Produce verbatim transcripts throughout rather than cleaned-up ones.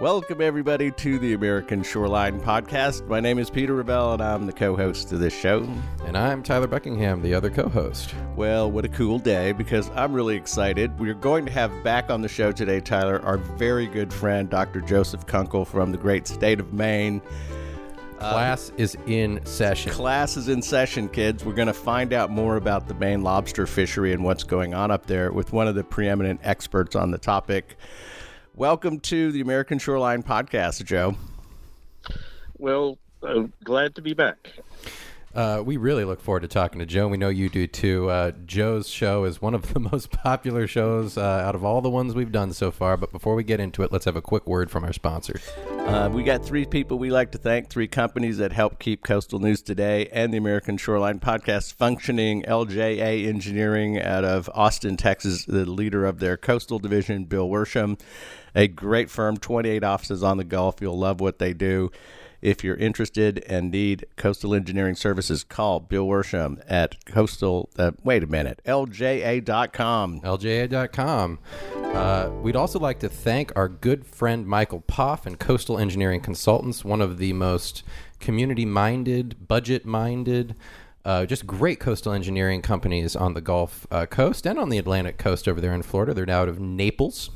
Welcome, everybody, to the American Shoreline Podcast. My name is Peter Rebell, and I'm the co-host of this show. And I'm Tyler Buckingham, the other co-host. Well, what a cool day, because I'm really excited. We're going to have back on the show today, Tyler, our very good friend, Doctor Joseph Kunkel from the great state of Maine. Class um, is in session. Class is in session, kids. We're going to find out more about the Maine lobster fishery and what's going on up there with one of the preeminent experts on the topic. Welcome to the American Shoreline Podcast, Joe. Well, I'm glad to be back. Uh, we really look forward to talking to Joe. We know you do too. Uh, Joe's show is one of the most popular shows uh, out of all the ones we've done so far. But before we get into it, let's have a quick word from our sponsors. Uh, we got three people we like to thank, three companies that help keep Coastal News Today and the American Shoreline Podcast functioning. L J A Engineering out of Austin, Texas, the leader of their coastal division, Bill Worsham, a great firm, twenty-eight offices on the Gulf. You'll love what they do. If you're interested and need coastal engineering services, call Bill Worsham at coastal, uh, wait a minute, L J A dot com. L J A dot com. Uh, we'd also like to thank our good friend Michael Poff and Coastal Engineering Consultants, one of the most community-minded, budget-minded, uh, just great coastal engineering companies on the Gulf uh, Coast and on the Atlantic Coast over there in Florida. They're now out of Naples.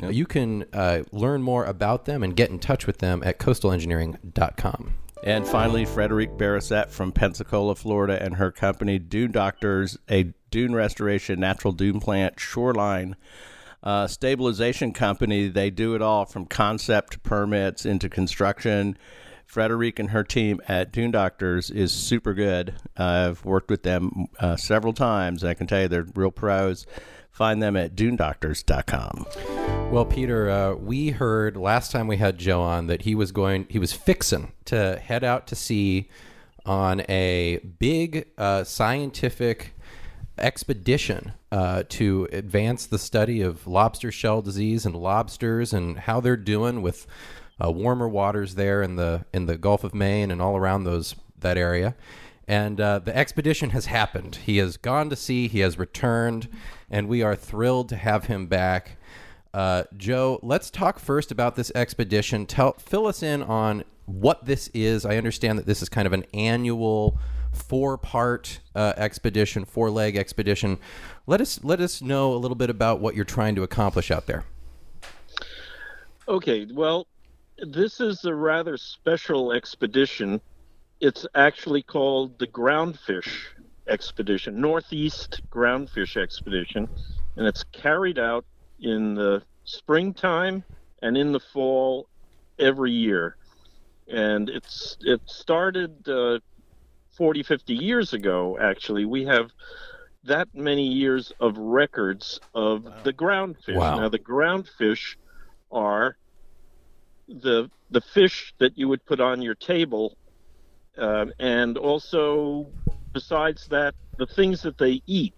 Yep. You can uh, learn more about them and get in touch with them at coastal engineering dot com. And finally, Frederique Barisette from Pensacola, Florida, and her company, Dune Doctors, a dune restoration, natural dune plant, shoreline uh, stabilization company. They do it all from concept to permits into construction. Frederique and her team at Dune Doctors is super good. Uh, I've worked with them uh, several times. I can tell you they're real pros. Find them at dune doctors dot com. Well, Peter, uh, we heard last time we had Joe on that he was going, he was fixing to head out to sea on a big uh, scientific expedition uh, to advance the study of lobster shell disease and lobsters and how they're doing with Uh, warmer waters there in the in the Gulf of Maine and all around those that area. And uh, the expedition has happened. He has gone to sea. He has returned, and we are thrilled to have him back. Uh, Joe, let's talk first about this expedition. Tell, fill us in on what this is. I understand that this is kind of an annual four-part uh, expedition, four-leg expedition. Let us let us know a little bit about what you're trying to accomplish out there. Okay, well, this is a rather special expedition. It's actually called the Groundfish Expedition, Northeast Groundfish Expedition, and it's carried out in the springtime and in the fall every year. And it's it started uh, forty, fifty years ago, actually. We have that many years of records of wow. the groundfish. Wow. Now, the groundfish are the the fish that you would put on your table, uh, and also besides that, the things that they eat,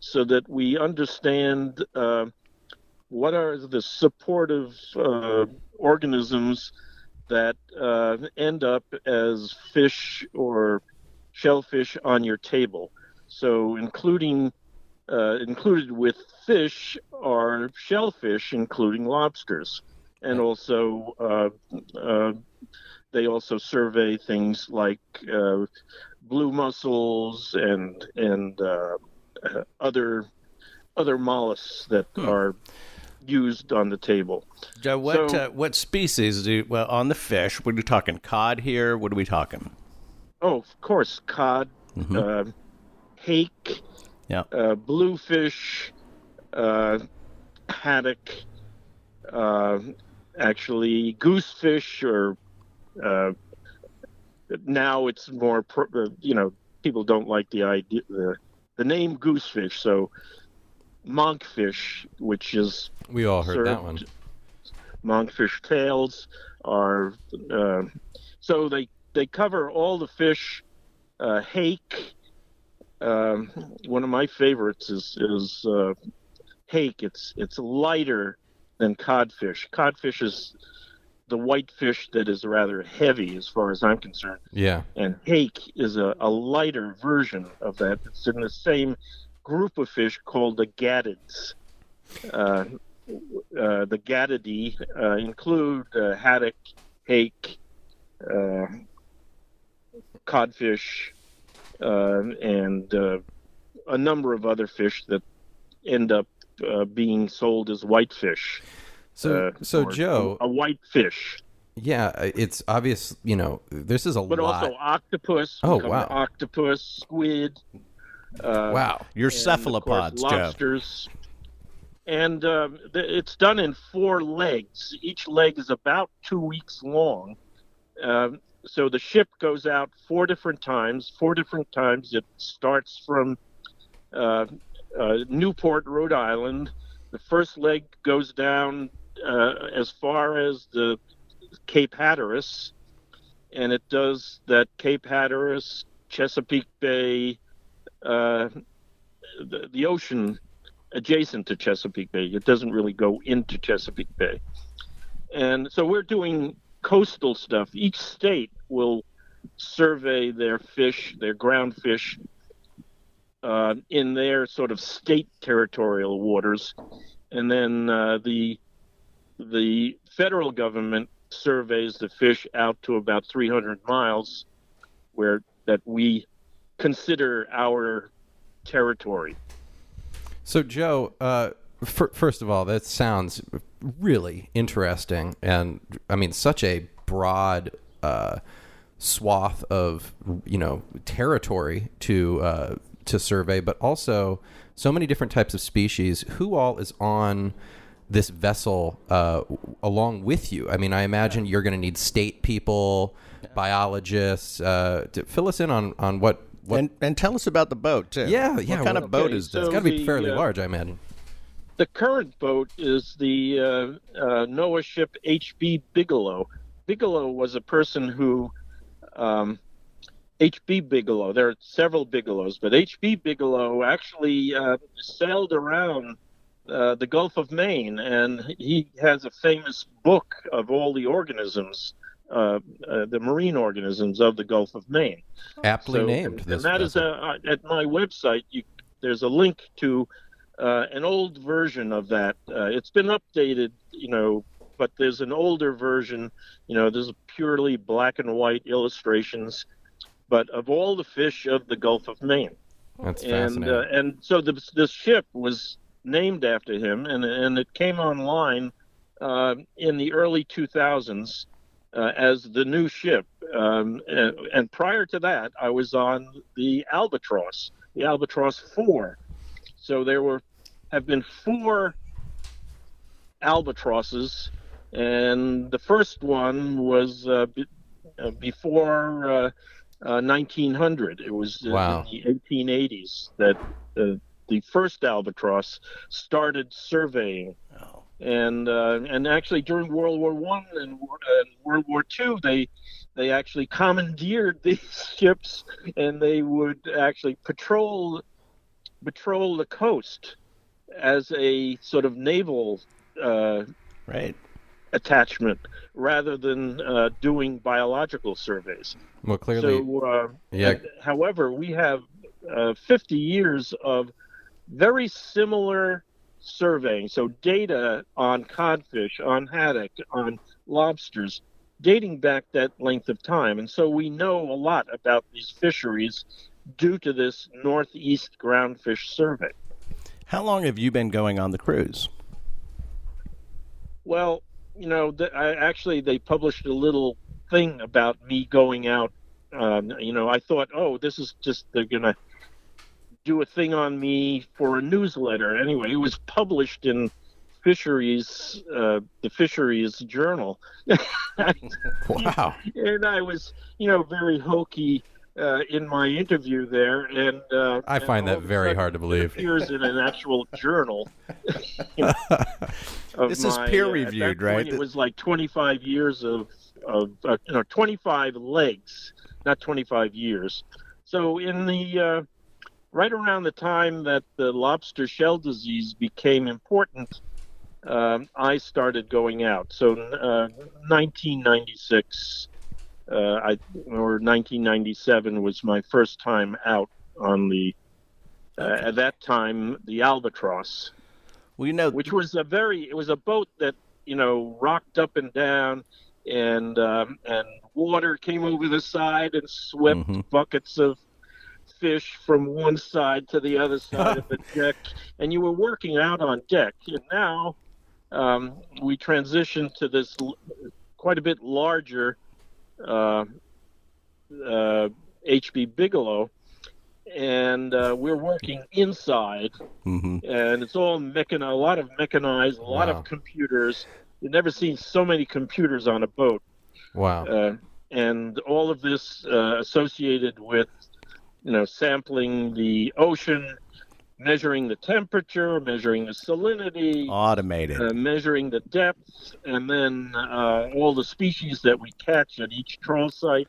so that we understand uh, what are the supportive uh, organisms that uh, end up as fish or shellfish on your table. So including uh, included with fish are shellfish, including lobsters. And also, uh, uh, they also survey things like uh, blue mussels and and uh, uh, other other mollusks that hmm. are used on the table. Joe, what so, uh, what species do well on the fish? What are we talking? Cod here? What are we talking? Oh, of course, cod, mm-hmm. uh, hake, yeah, uh, bluefish, uh, haddock. Uh, Actually, goosefish, or uh, now it's more, you know, people don't like the idea, the, the name goosefish. So, monkfish, which is we all heard served, that one. Monkfish tails are uh, so they they cover all the fish. Uh, hake, um, one of my favorites is is uh, hake. It's it's lighter than codfish. Codfish is the white fish that is rather heavy, as far as I'm concerned. Yeah. And hake is a, a lighter version of that. It's in the same group of fish called the Gadidae. Uh, uh, the Gadidae uh, include uh, haddock, hake, uh, codfish, uh, and uh, a number of other fish that end up uh, being sold as whitefish. So, uh, so Joe, a whitefish. Yeah, it's obvious. You know, this is a but lot. But also octopus. Oh wow! Octopus, squid. Uh, wow, your cephalopods, course, lobsters, Joe. And uh, th- it's done in four legs. Each leg is about two weeks long. Uh, so the ship goes out four different times. Four different times. It starts from uh, uh, Newport, Rhode Island. The first leg goes down uh, as far as the Cape Hatteras, and it does that Cape Hatteras, Chesapeake Bay, uh, the, the ocean adjacent to Chesapeake Bay. It doesn't really go into Chesapeake Bay. And so we're doing coastal stuff. Each state will survey their fish, their ground fish, uh, in their sort of state territorial waters. And then uh, the the federal government surveys the fish out to about three hundred miles, where that we consider our territory. So, Joe, uh, f- first of all, that sounds really interesting. And I mean, such a broad uh, swath of, you know, territory to uh, to survey, but also so many different types of species. Who all is on this vessel uh, along with you? I mean, I imagine you're going to need state people, biologists. Uh, to fill us in on, on what... what... And, and tell us about the boat, too. Yeah, yeah. What kind well, of boat okay, is this? So it's got to be fairly uh, large, I imagine. The current boat is the uh, uh, NOAA ship H B Bigelow. Bigelow was a person who... Um, H B Bigelow, there are several Bigelows, but H B Bigelow actually uh, sailed around Uh, the Gulf of Maine, and he has a famous book of all the organisms, uh, uh, the marine organisms of the Gulf of Maine. Aptly so, named. And, this and that vessel. is a, at my website. You, there's a link to uh, an old version of that. Uh, it's been updated, you know, but there's an older version. You know, there's purely black and white illustrations, but of all the fish of the Gulf of Maine. That's fascinating. And, uh, and so the, this ship was named after him, and and it came online uh, in the early two thousands uh, as the new ship. Um, and, and prior to that, I was on the Albatross, the Albatross four. So there were have been four Albatrosses, and the first one was uh, b- uh, before uh, uh, nineteen hundred. It was uh, wow. in the eighteen eighties that uh, the first Albatross started surveying, oh. and uh, and actually during World War One and uh, World War Two, they they actually commandeered these ships, and they would actually patrol patrol the coast as a sort of naval uh, right attachment rather than uh, doing biological surveys. Well, clearly, so, uh, yeah. However, we have uh, fifty years of very similar surveying. So data on codfish, on haddock, on lobsters, dating back that length of time. And so we know a lot about these fisheries due to this Northeast Groundfish Survey. How long have you been going on the cruise? Well, you know, th- I actually, they published a little thing about me going out. Um, you know, I thought, oh, this is just, they're going to do a thing on me for a newsletter. Anyway, it was published in Fisheries, uh, the Fisheries Journal. Wow. And I was, you know, very hokey uh, in my interview there. And uh, I find and that very hard to believe. It appears in an actual journal. You know, this is my, peer reviewed, uh, right? It was like twenty-five years of, of uh, you know, twenty-five legs, not twenty-five years. So in the, uh, right around the time that the lobster shell disease became important, um, I started going out. So uh, nineteen ninety-six uh, I, or nineteen ninety-seven was my first time out on the, uh, okay. At that time, the Albatross. Well, you know, which was a very, it was a boat that, you know, rocked up and down, and um, and water came over the side and swept mm-hmm. buckets of fish from one side to the other side of the deck, and you were working out on deck. And now um, we transitioned to this l- quite a bit larger uh, uh, H B Bigelow, and uh, we're working inside, mm-hmm. and it's all mechan- a lot of mechanized, a lot wow. of computers. You've never seen so many computers on a boat. Wow. Uh, and all of this uh, associated with, you know, sampling the ocean, measuring the temperature, measuring the salinity. Automated. Uh, measuring the depth, and then uh, all the species that we catch at each trawl site.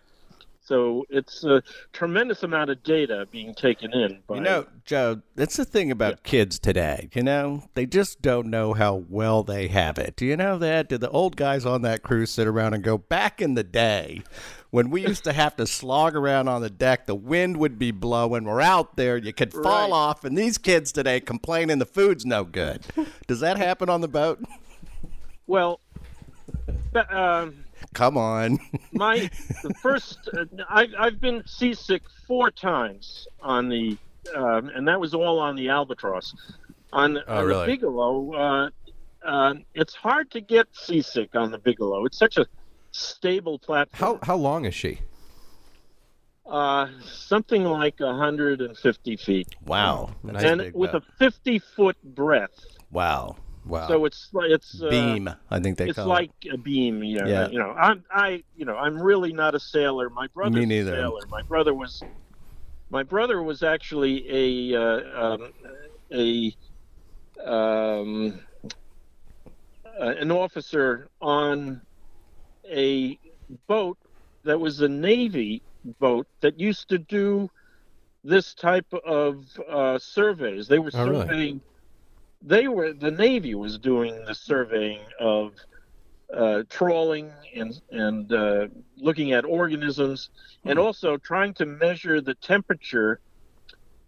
So it's a tremendous amount of data being taken in. By, you know, Joe, that's the thing about yeah. kids today, you know? They just don't know how well they have it. Do you know that? Did the old guys on that cruise sit around and go, back in the day, when we used to have to slog around on the deck, the wind would be blowing, we're out there, you could fall right. off, and these kids today complaining the food's no good. Does that happen on the boat? Well, but, um... come on. My the first, uh, I, I've been seasick four times on the, um, and that was all on the Albatross. On, oh, on really? the Bigelow, uh, uh, it's hard to get seasick on the Bigelow. It's such a stable platform. How how long is she? Uh, something like one hundred fifty feet. Wow. Nice, and with boat. a fifty-foot breath. Wow. Wow. So it's like it's uh, beam. I think they it's call like it. a beam. You know, yeah. You know, I'm I. You know, I'm really not a sailor. My brother's Me neither. a sailor. My brother was. My brother was actually a uh, um, a um, uh, an officer on a boat that was a Navy boat that used to do this type of uh, surveys. They were surveying. Oh, really? They were the Navy was doing the surveying of uh, trawling and and uh, looking at organisms, and also trying to measure the temperature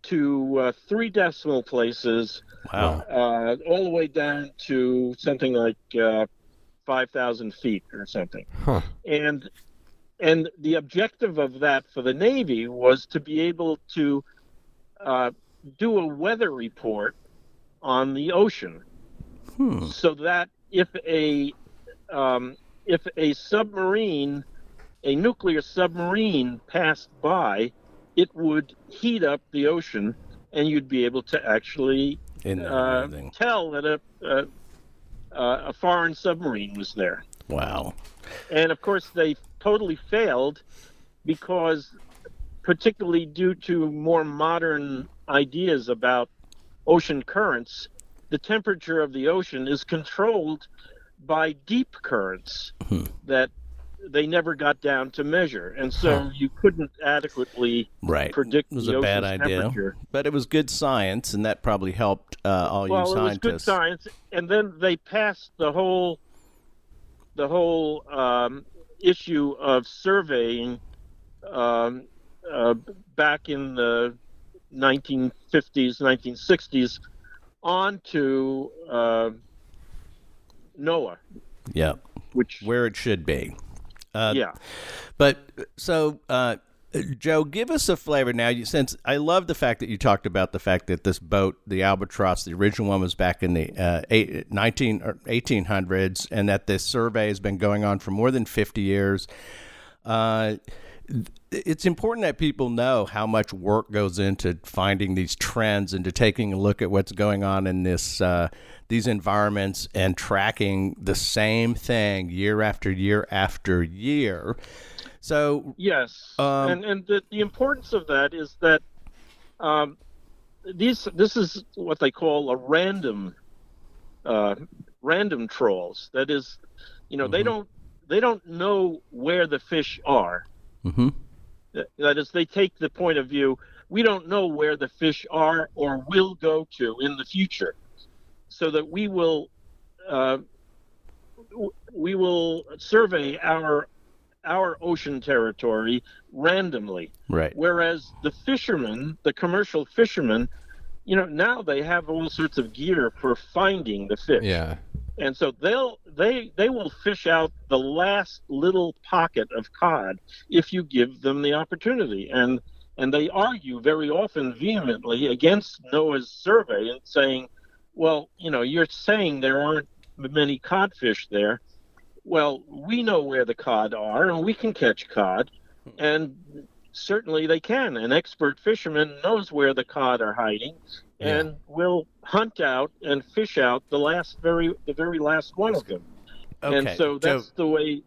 to uh, three decimal places. Wow! Uh, all the way down to something like uh, five thousand feet or something. Huh. And and the objective of that for the Navy was to be able to uh, do a weather report on the ocean, hmm. so that if a um, if a submarine, a nuclear submarine passed by, it would heat up the ocean, and you'd be able to actually uh, tell that a, a a foreign submarine was there. Wow! And of course, they totally failed because, particularly due to more modern ideas about ocean currents, the temperature of the ocean is controlled by deep currents hmm. that they never got down to measure, and so huh. you couldn't adequately right. predict the ocean's temperature. It was a bad idea, but it was good science, and that probably helped uh, all well, you scientists. Well, it was good science, and then they passed the whole the whole um, issue of surveying um, uh, back in the nineteen fifties, nineteen sixties, on to uh, NOAA. Yeah, which where it should be. Uh, yeah. But so, uh, Joe, give us a flavor now. You, since I love the fact that you talked about the fact that this boat, the Albatross, the original one was back in the uh, eighteen hundreds, and that this survey has been going on for more than fifty years. Uh It's important that people know how much work goes into finding these trends and to taking a look at what's going on in this uh, these environments and tracking the same thing year after year after year. So yes, um, and and the, the importance of that is that um, these this is what they call a random uh, random trawls. That is, you know, mm-hmm. they don't they don't know where the fish are. Mm-hmm. That is, they take the point of view, we don't know where the fish are or will go to in the future, so that we will uh, we will survey our our ocean territory randomly. Right. Whereas the fishermen, the commercial fishermen, you know, now they have all sorts of gear for finding the fish. Yeah. And so they'll they they will fish out the last little pocket of cod if you give them the opportunity. And and they argue very often vehemently against NOAA's survey and saying, well, you know, you're saying there aren't many codfish there. Well, we know where the cod are and we can catch cod, and certainly they can. An expert fisherman knows where the cod are hiding. Yeah. And we'll hunt out and fish out the last very the very last one of them. Okay. And so that's so, the way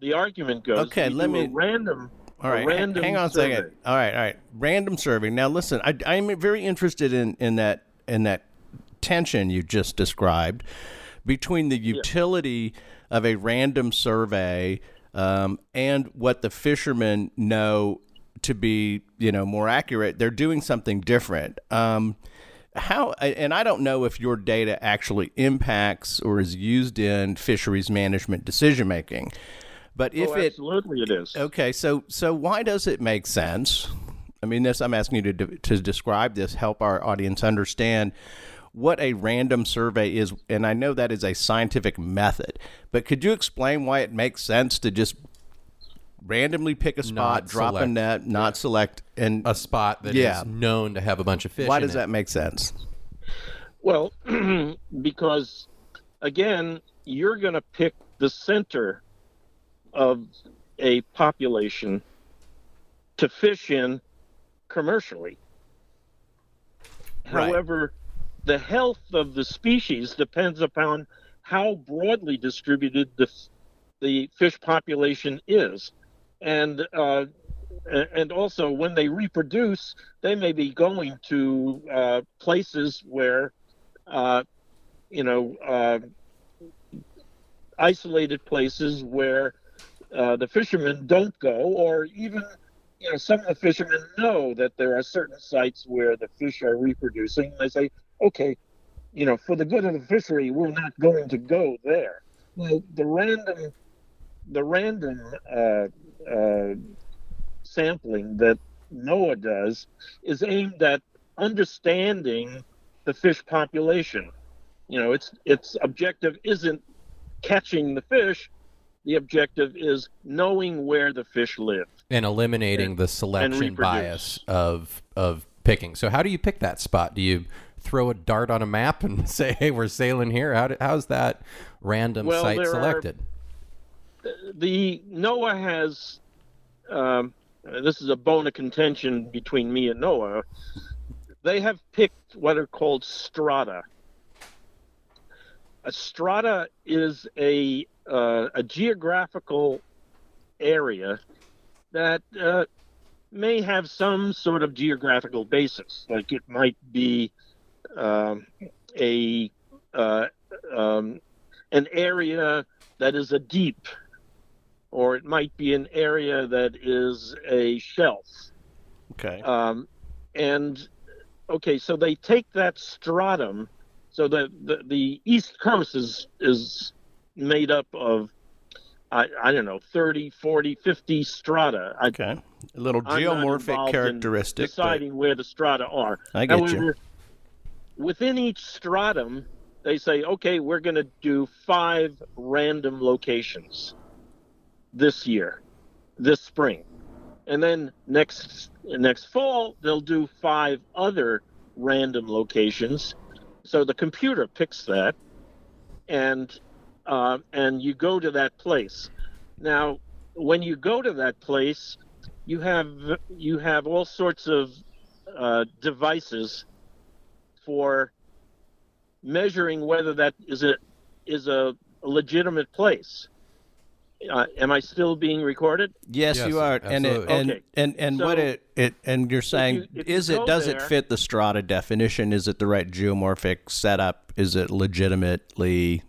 the argument goes. Okay, we let me a random. All right, a random hang on survey. a second. All right, all right, random survey. Now listen, I I'm very interested in, in that in that tension you just described between the utility yeah. of a random survey um, and what the fishermen know to be, you know, more accurate. They're doing something different. Um, How and I don't know if your data actually impacts or is used in fisheries management decision making, but if oh, absolutely it, it is okay. So so why does it make sense? I mean, this I'm asking you to to describe this, help our audience understand what a random survey is, and I know that is a scientific method, but could you explain why it makes sense to just randomly pick a spot, drop a net, not select and a spot that yeah. is known to have a bunch of fish? Why does that make sense? Well, because again, you're going to pick the center of a population to fish in commercially. Right. However, the health of the species depends upon how broadly distributed the the fish population is. And uh, and also when they reproduce, they may be going to uh, places where, uh, you know, uh, isolated places where uh, the fishermen don't go, or even, you know, some of the fishermen know that there are certain sites where the fish are reproducing. They say, okay, you know, for the good of the fishery, we're not going to go there. Well, the random, the random, uh, Uh, sampling that NOAA does is aimed at understanding the fish population. You know, its its objective isn't catching the fish. The objective is knowing where the fish live and eliminating and, the selection bias of of picking. So, how do you pick that spot? Do you throw a dart on a map and say, "Hey, we're sailing here"? How do, how's that random well, site selected? Are, The NOAA has, um, this is a bone of contention between me and NOAA. They have picked what are called strata. A strata is a uh, a geographical area that uh, may have some sort of geographical basis. Like it might be um, a uh, um, an area that is a deep. Or it might be an area that is a shelf. Okay. Um, and, okay, so they take that stratum. So the, the, the East Coast is is made up of, I, I don't know, thirty, forty, fifty strata. Okay. A little geomorphic characteristic. Deciding but... where the strata are. I get However, you. Within each stratum, they say, okay, we're going to do five random locations this year, this spring, and then next next fall they'll do five other random locations. So the computer picks that, and uh, and you go to that place. Now, when you go to that place, you have you have all sorts of uh, devices for measuring whether that is a is a legitimate place. Uh, am I still being recorded? Yes, yes you are. And, it, and, okay. and and and so what it, it and you're saying if you, if is you it does there, it fit the strata definition? Is it the right geomorphic setup? Is it legitimately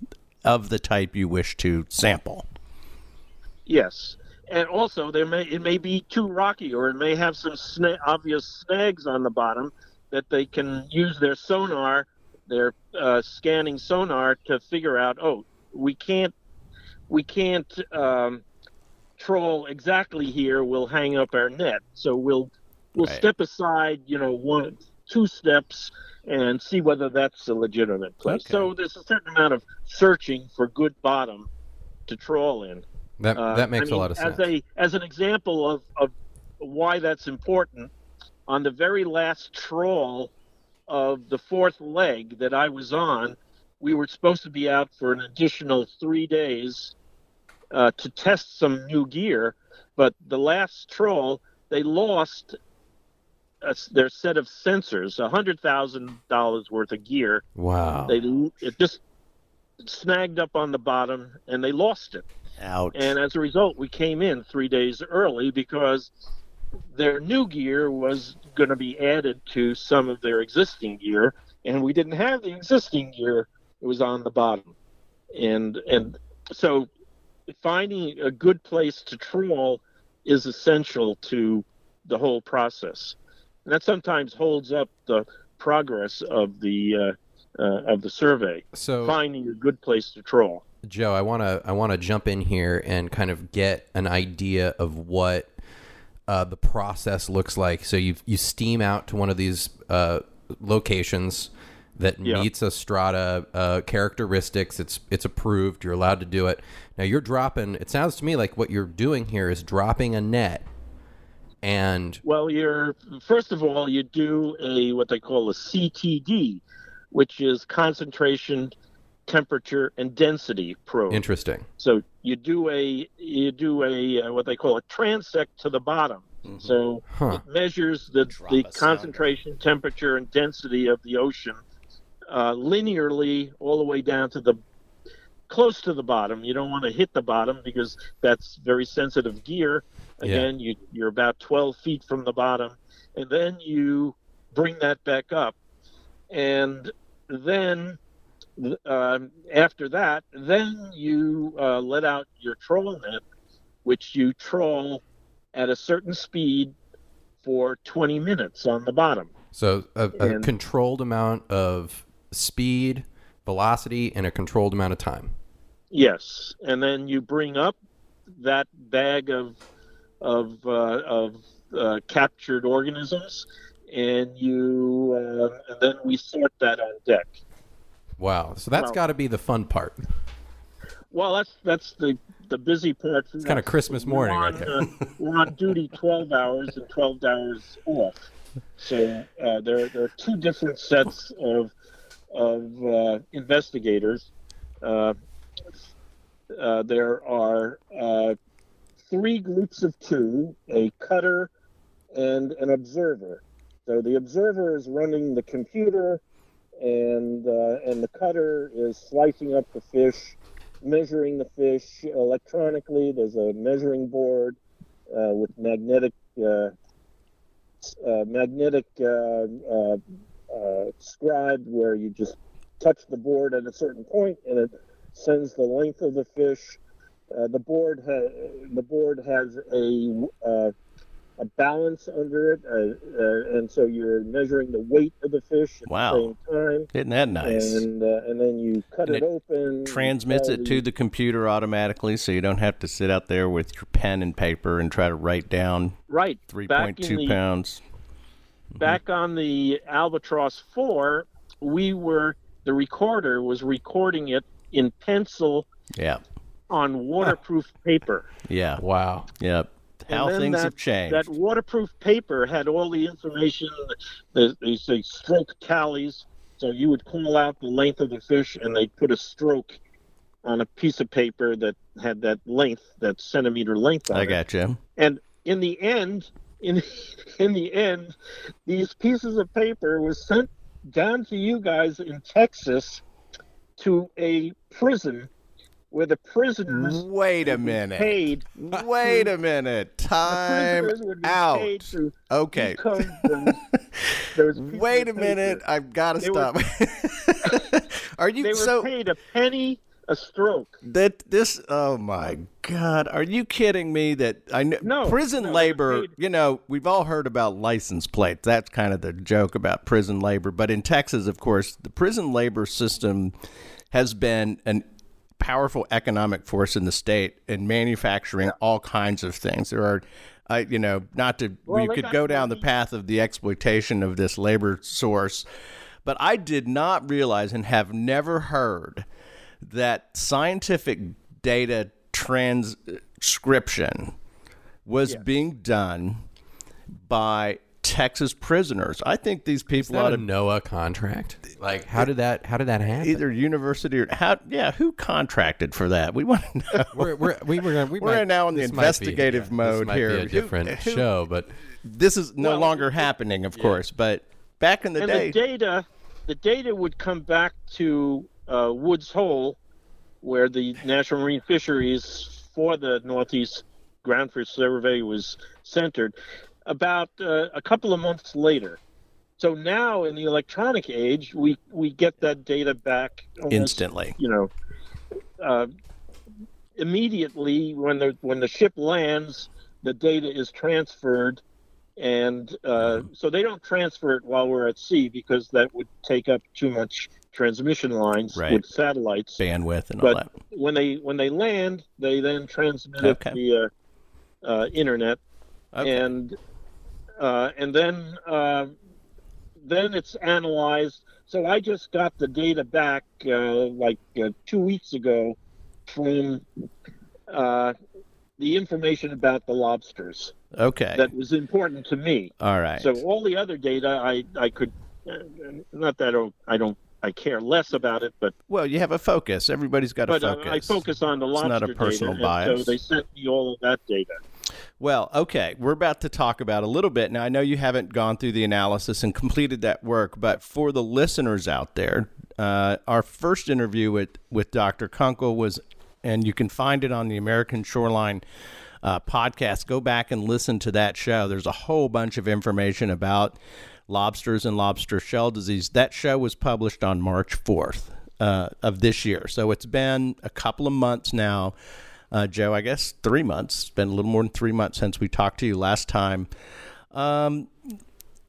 of the type you wish to sample? Yes, and also there may it may be too rocky, or it may have some sna- obvious snags on the bottom that they can use their sonar, their uh, scanning sonar, to figure out. Oh, we can't. We can't um, troll exactly here. We'll hang up our net, so we'll we'll right. step aside, you know, one two steps and see whether that's a legitimate place. Okay. So there's a certain amount of searching for good bottom to trawl in. That uh, that makes I mean, a lot of sense. As a as an example of, of why that's important, on the very last trawl of the fourth leg that I was on, we were supposed to be out for an additional three days uh, to test some new gear. But the last trawl, they lost a, their set of sensors, one hundred thousand dollars worth of gear. Wow. They it just snagged up on the bottom, and they lost it. Ouch. And as a result, we came in three days early because their new gear was going to be added to some of their existing gear, and we didn't have the existing gear. It was on the bottom. And and so finding a good place to trawl is essential to the whole process. And that sometimes holds up the progress of the uh, uh, of the survey, so finding a good place to trawl. Joe, I want to I want to jump in here and kind of get an idea of what uh, the process looks like. So you you steam out to one of these uh, locations that yeah. meets a strata uh, characteristics. It's it's approved. You're allowed to do it. Now you're dropping. It sounds to me like what you're doing here is dropping a net. And well, you're first of all you do a what they call a C T D, which is concentration, temperature and density probe. Interesting. So you do a you do a uh, what they call a transect to the bottom. Mm-hmm. So huh. it measures the Drop the concentration, sound. temperature, and density of the ocean uh, linearly all the way down to the close to the bottom. You don't want to hit the bottom because that's very sensitive gear. Again, yeah. you you're about twelve feet from the bottom, and then you bring that back up, and then. Uh, after that, then you uh, let out your trawl net, which you trawl at a certain speed for twenty minutes on the bottom. So a, a and, controlled amount of speed, velocity, and a controlled amount of time. Yes, and then you bring up that bag of of uh, of uh, captured organisms, and you uh, and then we sort that on deck. Wow, so that's well, got to be the fun part. Well, that's that's the, the busy part. It's kind of Christmas morning. We're on, right there. uh, we're on duty twelve hours and twelve hours off. So uh, there there are two different sets of of uh, investigators. Uh, uh, there are uh, three groups of two: a cutter and an observer. So the observer is running the computer. And uh, and the cutter is slicing up the fish, measuring the fish electronically. There's a measuring board uh, with magnetic uh, uh, magnetic uh, uh, uh, scribe where you just touch the board at a certain point and it sends the length of the fish. Uh, the board ha- the board has a uh, a balance under it, uh, uh, and so you're measuring the weight of the fish at wow. the same time. Isn't that nice? And uh, and then you cut it, it open. Transmits it the... to the computer automatically, so you don't have to sit out there with your pen and paper and try to write down right. three point two pounds. Back mm-hmm. on the Albatross four, we were the recorder was recording it in pencil yeah. on waterproof paper. Yeah. Wow. Yep. How things that, have changed. That waterproof paper had all the information, the, they say stroke tallies, so you would call out the length of the fish and they'd put a stroke on a piece of paper that had that length, that centimeter length on it. I gotcha. And in the end, in, in the end, these pieces of paper was sent down to you guys in Texas to a prison where the prisoners wait a minute paid wait to, a minute time out to, okay those, those wait a minute paper. I've got to stop were, are you they were so paid a penny a stroke that this oh my god are you kidding me that I know no, prison no, labor you know we've all heard about license plates. That's kind of the joke about prison labor, but in Texas, of course, the prison labor system has been an powerful economic force in the state and manufacturing all kinds of things. There are I, you know, not to, well, you could go down the path of the exploitation of this labor source, but I did not realize and have never heard that scientific data transcription was yeah. being done by Texas prisoners. I think these people ought to. Is that a NOAA contract? Like, how did that? How did that happen? Either university or how? Yeah, who contracted for that? We want to know. We're we're we were, we we're might, now in the investigative be, yeah, mode this might here. Be a different who, who, show, but this is no well, longer happening, of yeah. course. But back in the and day, the data, the data would come back to uh, Woods Hole, where the National Marine Fisheries for the Northeast Groundfish Survey was centered, about uh, a couple of months later. So now in the electronic age, we, we get that data back almost, instantly, you know, uh, immediately when the, when the ship lands, the data is transferred. And uh, so they don't transfer it while we're at sea because that would take up too much transmission lines right. with satellites. Bandwidth and but all that. When they, when they land, they then transmit okay. it via uh, internet. Okay. And uh, and then uh, then it's analyzed. So I just got the data back uh, like uh, two weeks ago from uh, the information about the lobsters. Okay. That was important to me. All right. So all the other data, I I could uh, not that I don't I don't I care less about it, but well, you have a focus. Everybody's got but, a focus. Uh, I focus on the lobster data. It's not a personal data, bias. So they sent me all of that data. Well, okay, we're about to talk about a little bit. Now, I know you haven't gone through the analysis and completed that work, but for the listeners out there, uh, our first interview with, with Doctor Kunkel was, and you can find it on the American Shoreline uh, podcast. Go back and listen to that show. There's a whole bunch of information about lobsters and lobster shell disease. That show was published on March fourth uh, of this year. So it's been a couple of months now. Uh, Joe, I guess three months. It's been a little more than three months since we talked to you last time. Um,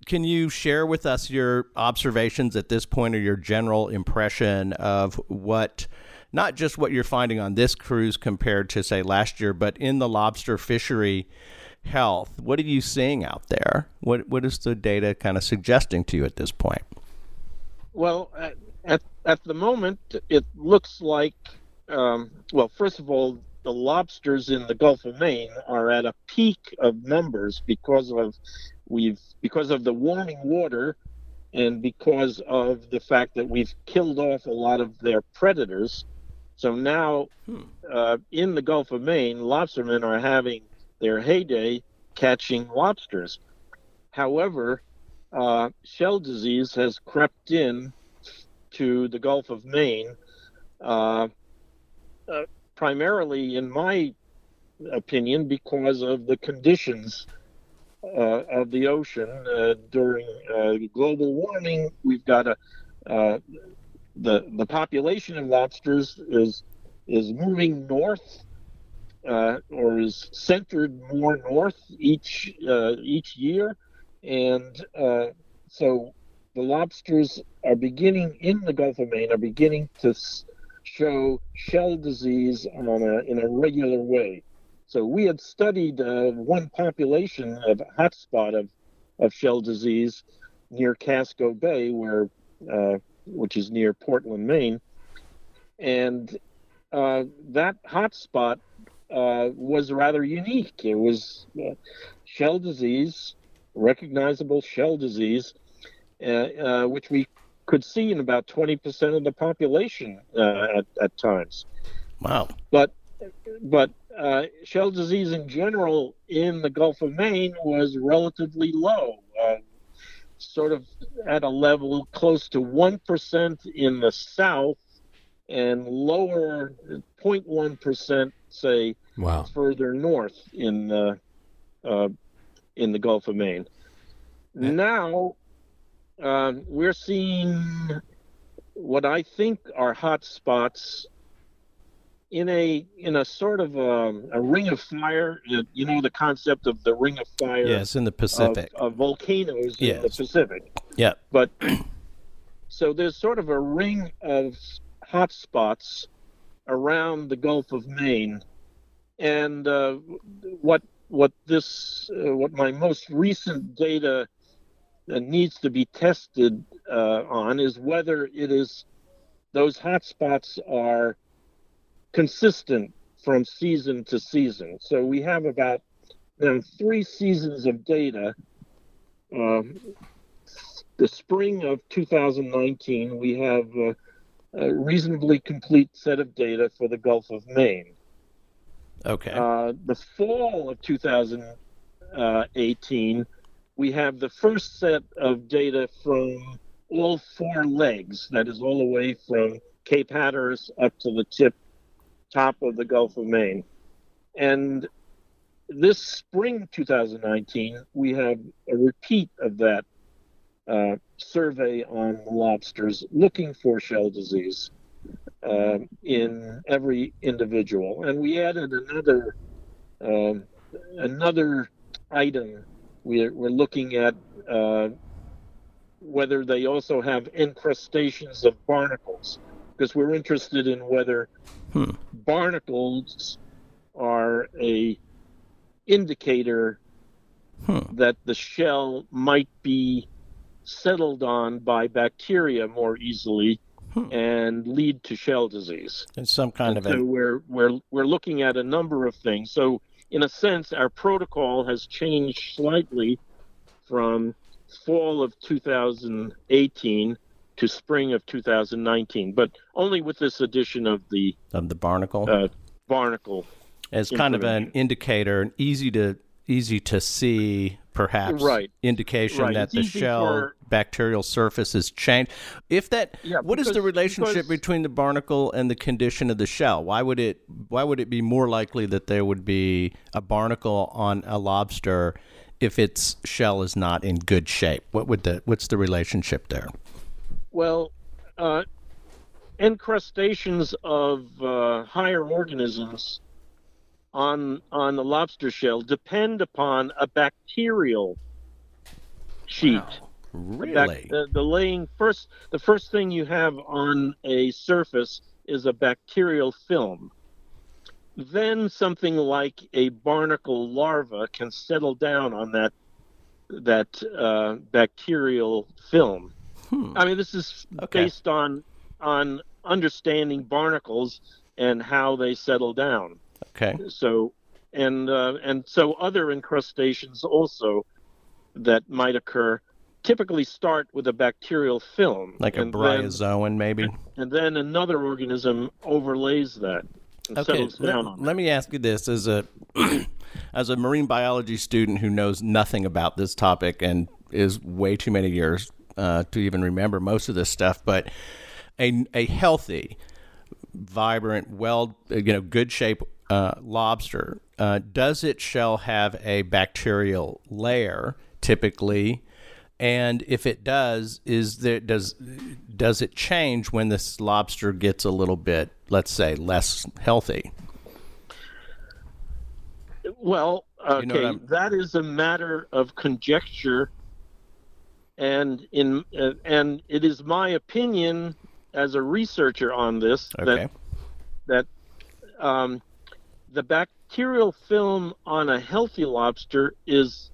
can you share with us your observations at this point or your general impression of what, not just what you're finding on this cruise compared to, say, last year, but in the lobster fishery health? What are you seeing out there? What What is the data kind of suggesting to you at this point? Well, at, at the moment, it looks like, um, well, first of all, the lobsters in the Gulf of Maine are at a peak of numbers because of we've because of the warming water and because of the fact that we've killed off a lot of their predators. So now hmm. uh, in the Gulf of Maine, lobstermen are having their heyday catching lobsters. However, uh, shell disease has crept in to the Gulf of Maine, uh, uh, primarily, in my opinion, because of the conditions uh, of the ocean uh, during uh, global warming. We've got a uh, the the population of lobsters is is moving north uh, or is centered more north each uh, each year, and uh, so the lobsters are beginning in the Gulf of Maine are beginning to show shell disease on a, in a regular way. So we had studied uh, one population of hotspot of, of shell disease near Casco Bay, where uh, which is near Portland, Maine, and uh, that hotspot uh, was rather unique. It was uh, shell disease, recognizable shell disease, uh, uh, which we could see in about twenty percent of the population uh, at, at times. Wow. But but uh, shell disease in general in the Gulf of Maine was relatively low, uh, sort of at a level close to one percent in the south and lower zero point one percent, say, wow. further north in the, uh, in the Gulf of Maine. Yeah. Now... Um, we're seeing what I think are hot spots in a in a sort of a, a ring of fire. You know the concept of the ring of fire. Yes, in the Pacific. Of, of volcanoes yes. in the Pacific. Yeah. But so there's sort of a ring of hot spots around the Gulf of Maine, and uh, what what this, uh, what my most recent data that needs to be tested uh, on is whether it is those hot spots are consistent from season to season. So we have about now three seasons of data. Um, the spring of two thousand nineteen, we have a, a reasonably complete set of data for the Gulf of Maine. Okay. Uh, the fall of two thousand eighteen, we have the first set of data from all four legs, that is all the way from Cape Hatteras up to the tip top of the Gulf of Maine. And this spring two thousand nineteen, we have a repeat of that uh, survey on lobsters looking for shell disease uh, in every individual. And we added another uh, another item. We're, we're looking at uh, whether they also have incrustations of barnacles, because we're interested in whether hmm. barnacles are a indicator hmm. that the shell might be settled on by bacteria more easily hmm. and lead to shell disease. And some kind and of so a... we're we're we're looking at a number of things. So in a sense, our protocol has changed slightly from fall of two thousand eighteen to spring of two thousand nineteen, but only with this addition of the of the barnacle uh, barnacle. As kind of an indicator, an easy to easy to see, perhaps, right. indication right. that it's the shell for... bacterial surface is changed. If that, yeah, what because, is the relationship because... between the barnacle and the condition of the shell? Why would it why would it be more likely that there would be a barnacle on a lobster if its shell is not in good shape? What would the what's the relationship there? Well, uh, incrustations of uh, higher organisms on on the lobster shell depend upon a bacterial sheet. Wow, really? Bac- the, the laying first the first thing you have on a surface is a bacterial film. Then something like a barnacle larva can settle down on that that uh, bacterial film. Hmm. I mean, this is okay. based on on understanding barnacles and how they settle down. Okay. So, and uh, and so other incrustations also that might occur typically start with a bacterial film, like a bryozoan, then, maybe, and then another organism overlays that and okay. settles down on. Let, let me ask you this: as a as a marine biology student who knows nothing about this topic and is way too many years uh, to even remember most of this stuff, but a a healthy, vibrant, well, you know, good shape. Uh, lobster, uh, does its shell have a bacterial layer typically? And if it does, is there does does it change when this lobster gets a little bit, let's say, less healthy? Well, okay, you know that is a matter of conjecture, and in uh, and it is my opinion as a researcher on this okay. that that. Um, The bacterial film on a healthy lobster is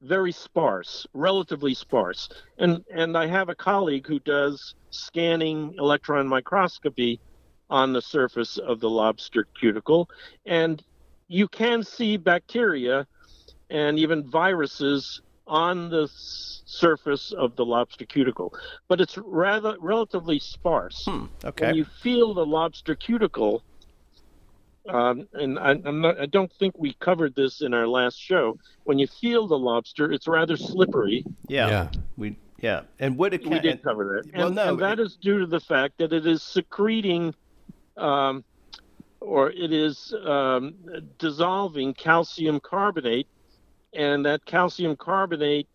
very sparse, relatively sparse. And and I have a colleague who does scanning electron microscopy on the surface of the lobster cuticle. And you can see bacteria and even viruses on the s- surface of the lobster cuticle. But it's rather relatively sparse. Hmm, okay. When you feel the lobster cuticle... Um, and I, I'm not, I don't think we covered this in our last show. When you feel the lobster, it's rather slippery. Yeah, yeah. we yeah, and what it can, we did cover that. And, well, no, and that it, is due to the fact that it is secreting, um, or it is um, dissolving calcium carbonate, and that calcium carbonate,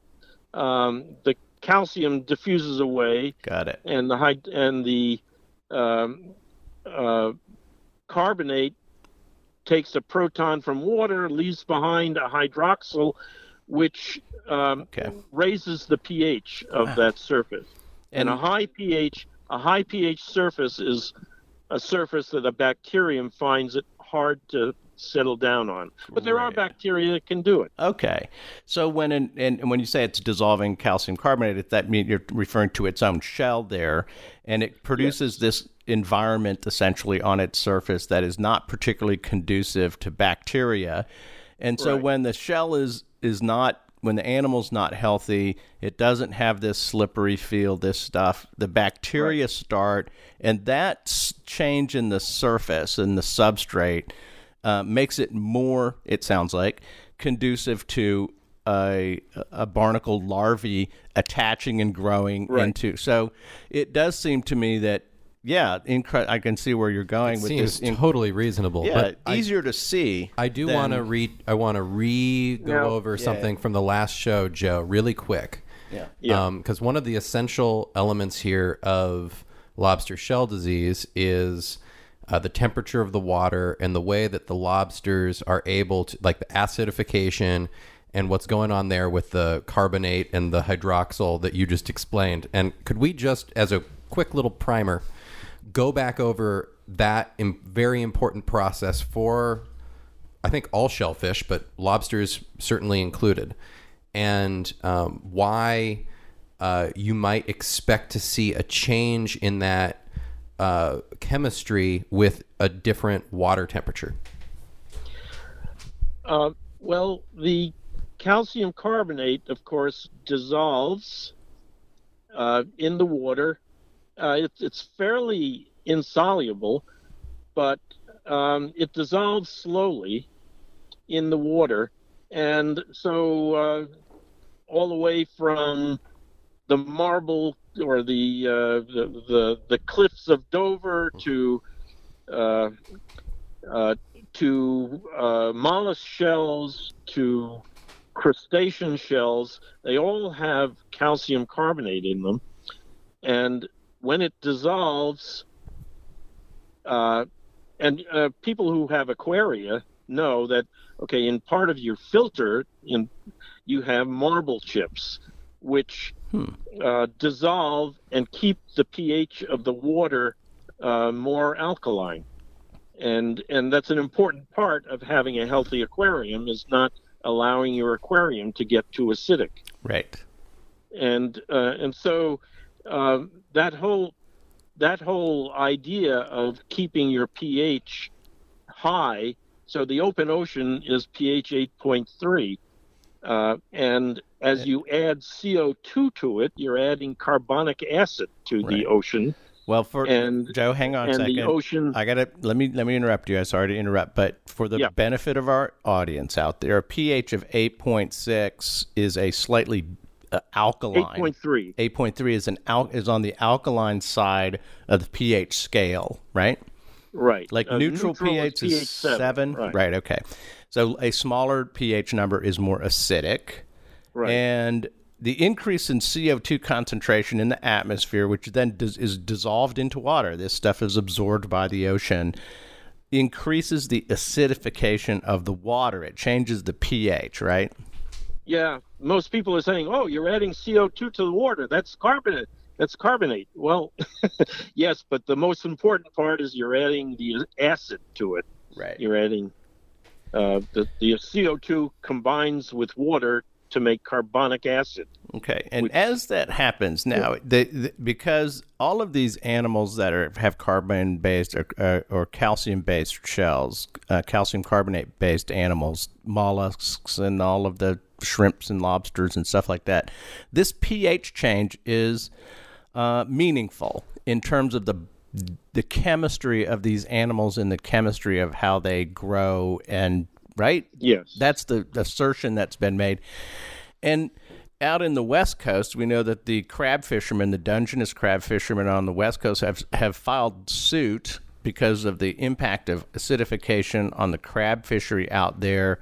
um, the calcium diffuses away. Got it. And the high, and the um, uh, carbonate takes a proton from water, leaves behind a hydroxyl, which um, okay. raises the pH of wow. that surface. And, and a high pH, a high pH surface is a surface that a bacterium finds it hard to settle down on. But there right. are bacteria that can do it. Okay. So when in, and when you say it's dissolving calcium carbonate, that means you're referring to its own shell there, and it produces yes. this environment essentially on its surface that is not particularly conducive to bacteria. And so right. when the shell is is not, when the animal's not healthy, it doesn't have this slippery feel, this stuff, the bacteria right. start, and that change in the surface and the substrate uh, makes it more, it sounds like, conducive to a, a barnacle larvae attaching and growing right. into. So it does seem to me that Yeah, incre- I can see where you're going it with seems this. Inc- totally reasonable. Yeah, but easier I, to see. I do want to re. I want to re go no, over yeah. something from the last show, Joe, really quick. Yeah, yeah. Um, because one of the essential elements here of lobster shell disease is uh, the temperature of the water and the way that the lobsters are able to, like the acidification and what's going on there with the carbonate and the hydroxyl that you just explained. And could we just, as a quick little primer, go back over that im- very important process for, I think, all shellfish, but lobsters certainly included, and um, why uh, you might expect to see a change in that uh, chemistry with a different water temperature. Uh, well, the calcium carbonate, of course, dissolves uh, in the water. Uh, it, it's fairly insoluble, but um, it dissolves slowly in the water. And so uh, all the way from the marble or the uh, the, the the cliffs of Dover to uh, uh, to uh, mollusk shells to crustacean shells, they all have calcium carbonate in them. And when it dissolves, uh, and uh, people who have aquaria know that, okay, in part of your filter, in, you have marble chips, which hmm. uh, dissolve and keep the pH of the water uh, more alkaline. And and that's an important part of having a healthy aquarium, is not allowing your aquarium to get too acidic. Right. And uh, and so... Uh, that whole that whole idea of keeping your pH high. So the open ocean is pH eight point three, uh, and as you add C O two to it, you're adding carbonic acid to right. the ocean. Well, for and, Joe, hang on a second. The ocean, I gotta let me let me interrupt you. I'm sorry to interrupt, but for the yeah. benefit of our audience out there, a pH of eight point six is a slightly Uh, alkaline. eight point three. eight point three is an al- is on the alkaline side of the pH scale, right? Right. Like uh, neutral, neutral pH is, is seven. seven. Right. right, okay. So a smaller pH number is more acidic. Right. And the increase in C O two concentration in the atmosphere, which then dis- is dissolved into water, this stuff is absorbed by the ocean, increases the acidification of the water. It changes the pH, right? Yeah, most people are saying, oh, you're adding C O two to the water. That's carbonate. That's carbonate. Well, yes, but the most important part is you're adding the acid to it. Right. You're adding uh, the, the C O two combines with water to make carbonic acid. Okay, and which, as that happens now, yeah. the, the, because all of these animals that are, have carbon-based or, uh, or calcium-based shells, uh, calcium carbonate-based animals, mollusks and all of the shrimps and lobsters and stuff like that, this pH change is uh, meaningful in terms of the the chemistry of these animals and the chemistry of how they grow and right? Yes. That's the assertion that's been made. And out in the West Coast, we know that the crab fishermen, the Dungeness crab fishermen on the West Coast have have filed suit because of the impact of acidification on the crab fishery out there.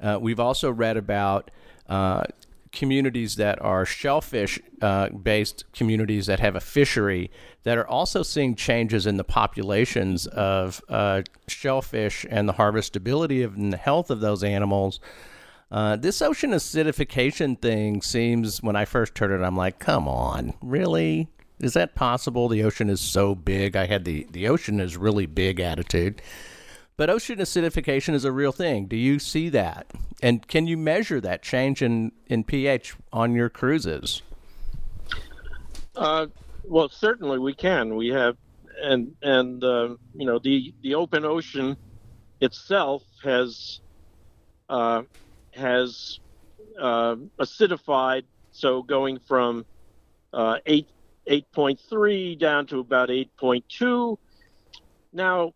Uh, we've also read about uh, communities that are shellfish-based uh, communities that have a fishery that are also seeing changes in the populations of uh, shellfish and the harvestability of, and the health of those animals. Uh, this ocean acidification thing seems, when I first heard it, I'm like, come on, really? Is that possible? The ocean is so big. I had the, the ocean is really big attitude. But ocean acidification is a real thing. Do you see that? And can you measure that change in, in pH on your cruises? Uh, well, certainly we can. We have, and, and uh, you know, the, the open ocean itself has uh, has uh, acidified, so going from uh, eight point three down to about eight point two. Now,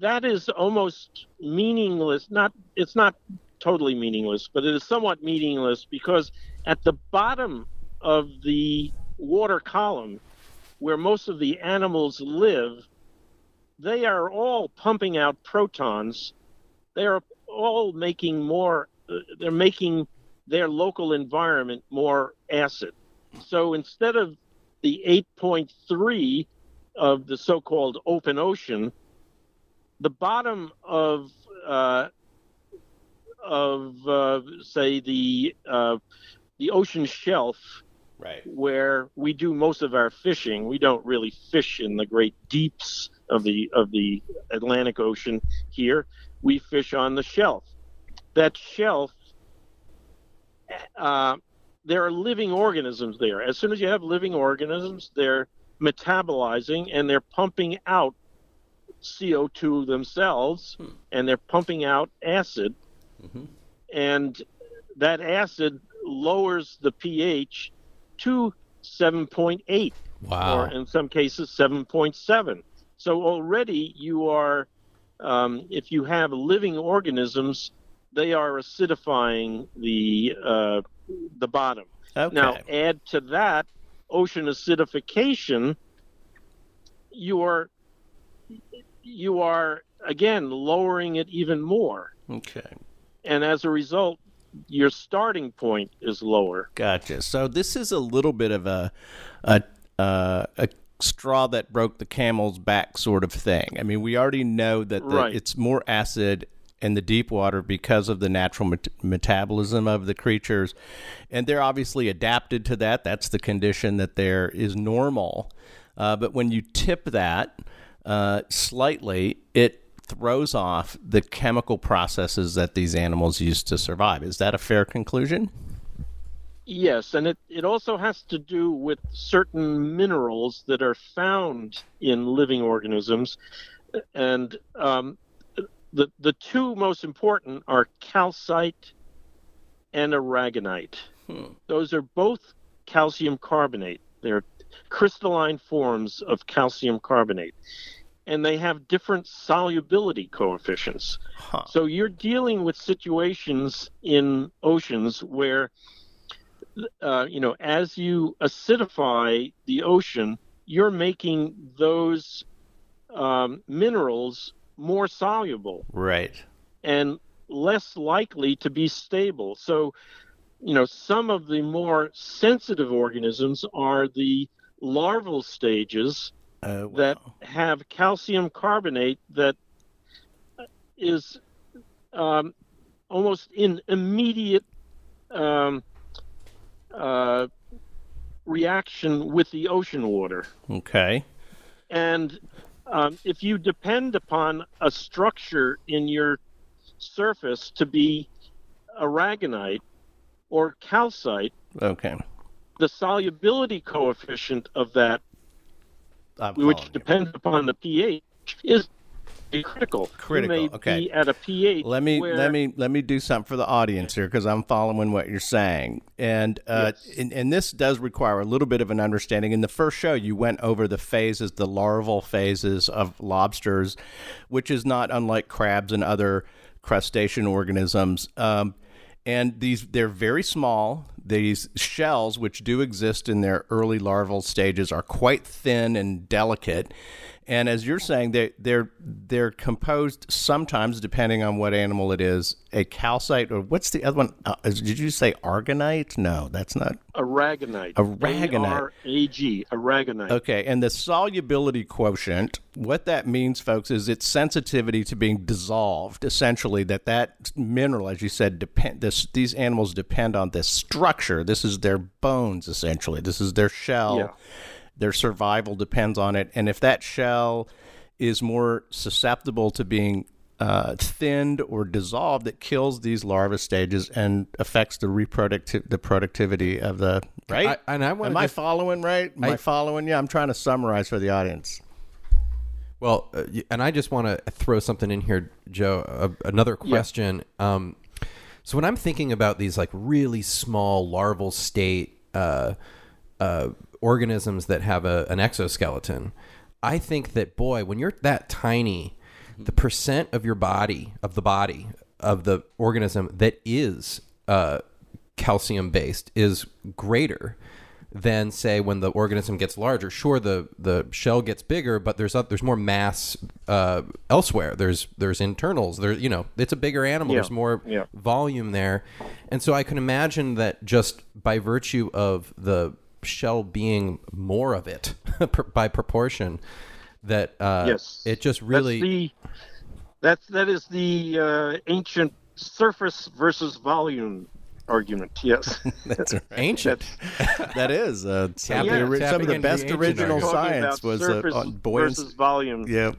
that is almost meaningless. Not, it's not totally meaningless, but it is somewhat meaningless, because at the bottom of the water column, where most of the animals live, they are all pumping out protons. They are all making more, uh, they're making their local environment more acid. So instead of the eight point three of the so-called open ocean, the bottom of, uh, of uh, say, the uh, the ocean shelf, right, where we do most of our fishing. We don't really fish in the great deeps of the of the Atlantic Ocean here. We fish on the shelf. That shelf, uh, there are living organisms there. As soon as you have living organisms, they're metabolizing and they're pumping out C O two themselves, hmm. and they're pumping out acid, mm-hmm. and that acid lowers the pH to seven point eight, wow. or in some cases seven point seven. So already you are, um, if you have living organisms, they are acidifying the uh, the bottom. Okay. Now add to that ocean acidification, you are you are, again, lowering it even more. Okay. And as a result, your starting point is lower. Gotcha. So this is a little bit of a a, uh, a straw that broke the camel's back sort of thing. I mean, we already know that the, right. it's more acid in the deep water because of the natural met- metabolism of the creatures. And they're obviously adapted to that. That's the condition that there is normal. Uh, but when you tip that... Uh, slightly, it throws off the chemical processes that these animals use to survive. Is that a fair conclusion? Yes, and it, it also has to do with certain minerals that are found in living organisms. And um, the, the two most important are calcite and aragonite. Hmm. Those are both calcium carbonate. They're crystalline forms of calcium carbonate, and they have different solubility coefficients. Huh. So you're dealing with situations in oceans where, uh, you know, as you acidify the ocean, you're making those um, minerals more soluble. Right. And less likely to be stable. So, you know, some of the more sensitive organisms are the larval stages uh, wow. that have calcium carbonate that is um, almost in immediate um, uh, reaction with the ocean water. Okay. And um, if you depend upon a structure in your surface to be aragonite or calcite, okay, the solubility coefficient of that, I'm which depends you. upon the pH, is critical. Critical. You may okay. be at a pH. Let me where... let me let me do something for the audience here, because I'm following what you're saying, and uh, yes. and and this does require a little bit of an understanding. In the first show, you went over the phases, the larval phases of lobsters, which is not unlike crabs and other crustacean organisms. Um, And these, they're very small. These shells, which do exist in their early larval stages, are quite thin and delicate. And as you're saying, they, they're they're composed sometimes, depending on what animal it is, a calcite, or what's the other one? Uh, did you say argonite? No, that's not. Aragonite. Aragonite. A R A G, aragonite. Okay, and the solubility quotient, what that means, folks, is its sensitivity to being dissolved, essentially, that that mineral, as you said, depend. This, these animals depend on this structure. This is their bones, essentially. This is their shell. Yeah. Their survival depends on it. And if that shell is more susceptible to being uh, thinned or dissolved that kills these larva stages and affects the reproductive the productivity of the right. I, and I want. Am I following right? Am I, I following you? I'm trying to summarize for the audience. Well, uh, and I just want to throw something in here, Joe. Uh, another question. Yeah. Um, so when I'm thinking about these like really small larval state uh, uh, organisms that have a, an exoskeleton, I think that boy, when you're that tiny, the percent of your body of the body of the organism that is uh, calcium based is greater than say when the organism gets larger. Sure, the, the shell gets bigger, but there's up, there's more mass uh, elsewhere. There's there's internals. There, you know, it's a bigger animal. Yeah. There's more yeah. volume there, and so I can imagine that just by virtue of the shell being more of it by proportion, that uh, yes. it just really that's the, that's that is the uh, ancient surface versus volume argument. Yes, that's right. Ancient. That's, that is uh, some, yeah, of the, some of the best the original science was uh, on buoyancy versus volume. Yeah,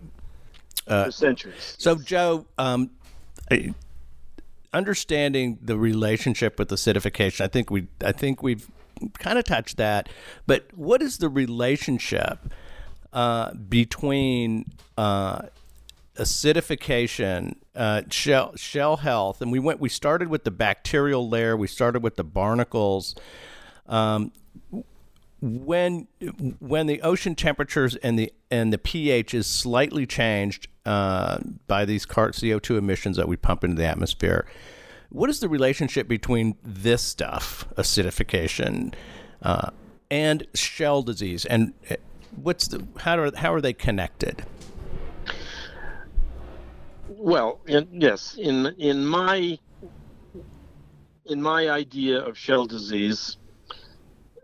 uh, for centuries. So, yes. Joe, um, understanding the relationship with acidification, I think we, I think we've kind of touched that. But what is the relationship uh, between uh, acidification, uh, shell shell health, and we went. We started with the bacterial layer. We started with the barnacles. Um, when when the ocean temperatures and the and the pH is slightly changed uh, by these C O two emissions that we pump into the atmosphere, what is the relationship between this stuff, acidification, uh, and shell disease, and what's the how are how are they connected? Well, in, yes, in in my in my idea of shell disease,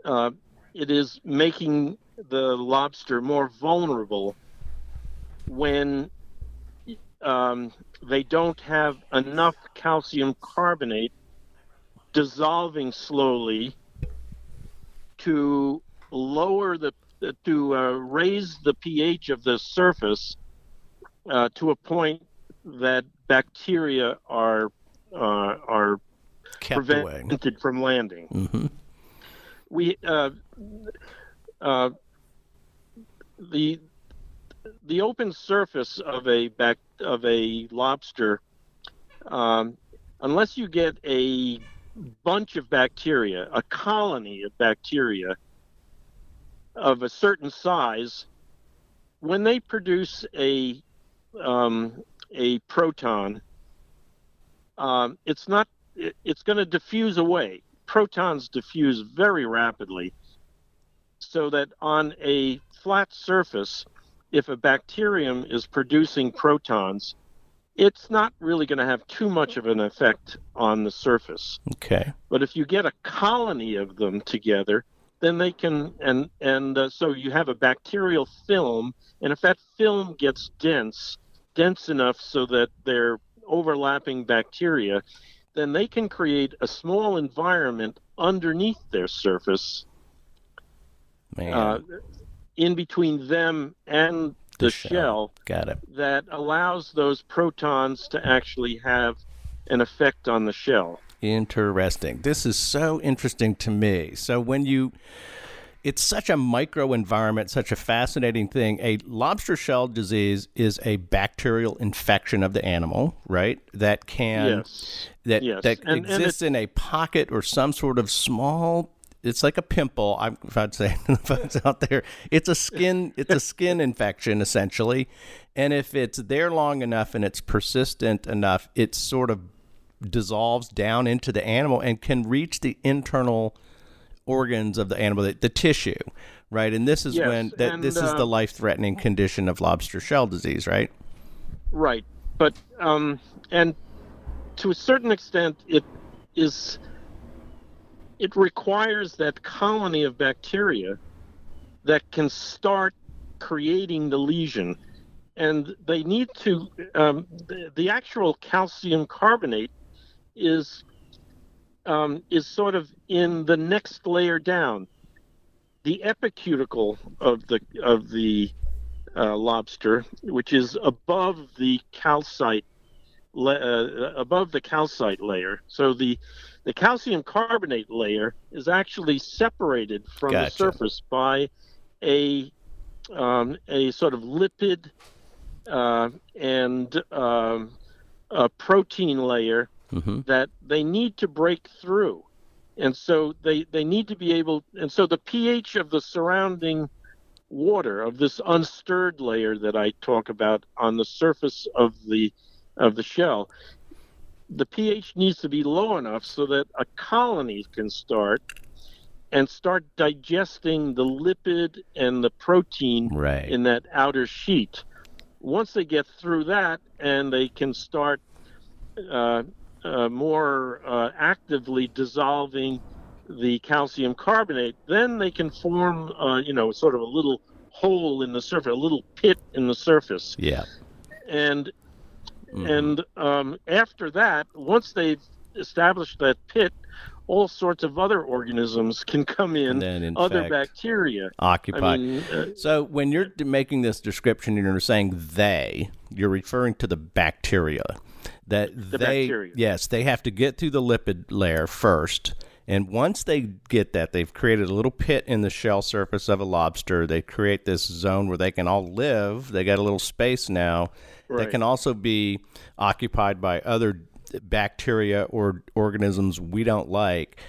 uh, it is making the lobster more vulnerable when um, they don't have enough calcium carbonate dissolving slowly to lower the to uh, raise the pH of the surface uh, to a point that bacteria are uh, are kept prevented away from landing. Mm-hmm. We uh, uh, the the open surface of a bac- of a lobster, um, unless you get a bunch of bacteria, a colony of bacteria of a certain size, when they produce a um, a proton, um, it's not, it, it's going to diffuse away. Protons diffuse very rapidly, so that on a flat surface, if a bacterium is producing protons, it's not really going to have too much of an effect on the surface. Okay. But if you get a colony of them together, then they can, and, and uh, so you have a bacterial film, and if that film gets dense, dense enough so that they're overlapping bacteria, then they can create a small environment underneath their surface, Man. Uh, in between them and the, the shell. shell Got it. That allows those protons to actually have an effect on the shell. Interesting. This is so interesting to me. So when you... It's such a microenvironment, such a fascinating thing. A lobster shell disease is a bacterial infection of the animal, right? That can, yes. that yes. that and, exists and it, in a pocket or some sort of small. It's like a pimple. I'm, if I'd say if it's out there, it's a skin. It's a skin infection essentially, and if it's there long enough and it's persistent enough, it sort of dissolves down into the animal and can reach the internal organs of the animal, the, the tissue, right? And this is yes, when that this uh, is the life-threatening condition of lobster shell disease, right? Right, but um, and to a certain extent, it is it requires that colony of bacteria that can start creating the lesion, and they need to um, the, the actual calcium carbonate is. Um, is sort of in the next layer down, the epicuticle of the of the uh, lobster, which is above the calcite uh, above the calcite layer. So the the calcium carbonate layer is actually separated from Gotcha. The surface by a um, a sort of lipid uh, and um, a protein layer mm-hmm. that they need to break through. And so they, they need to be able, and so the pH of the surrounding water of this unstirred layer that I talk about on the surface of the of the shell, the pH needs to be low enough so that a colony can start and start digesting the lipid and the protein right. in that outer sheet. Once they get through that and they can start uh, uh, more uh, actively dissolving the calcium carbonate, then they can form, uh, you know, sort of a little hole in the surface, a little pit in the surface. Yeah. And mm. and um, after that, once they've established that pit, all sorts of other organisms can come in, and then in other fact, bacteria. Occupy. I mean, uh, so when you're making this description and you're saying they, you're referring to the bacteria. That the they, bacteria. Yes, they have to get through the lipid layer first. And once they get that, they've created a little pit in the shell surface of a lobster. They create this zone where they can all live. They got a little space now. Right. They can also be occupied by other bacteria or organisms we don't like.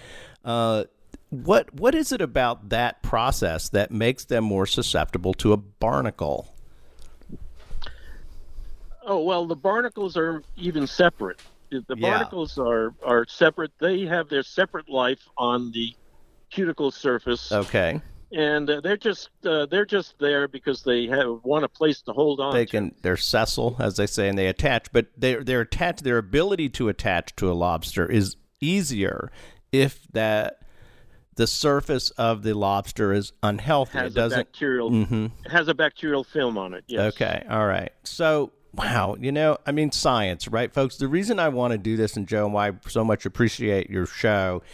Uh, what what is it about that process that makes them more susceptible to a barnacle? Oh, well, the barnacles are even separate. The barnacles yeah. are, are separate. They have their separate life on the cuticle surface. Okay. And uh, they're just uh, they're just there because they have want a place to hold on. They can to. They're sessile, as they say, and they attach. But they they're attached. Their ability to attach to a lobster is easier if that the surface of the lobster is unhealthy. Has it doesn't a bacterial mm-hmm. has a bacterial film on it. Yes. Okay. All right. So. Wow. You know, I mean, science, right, folks? The reason I want to do this, and Joe, and why I so much appreciate your show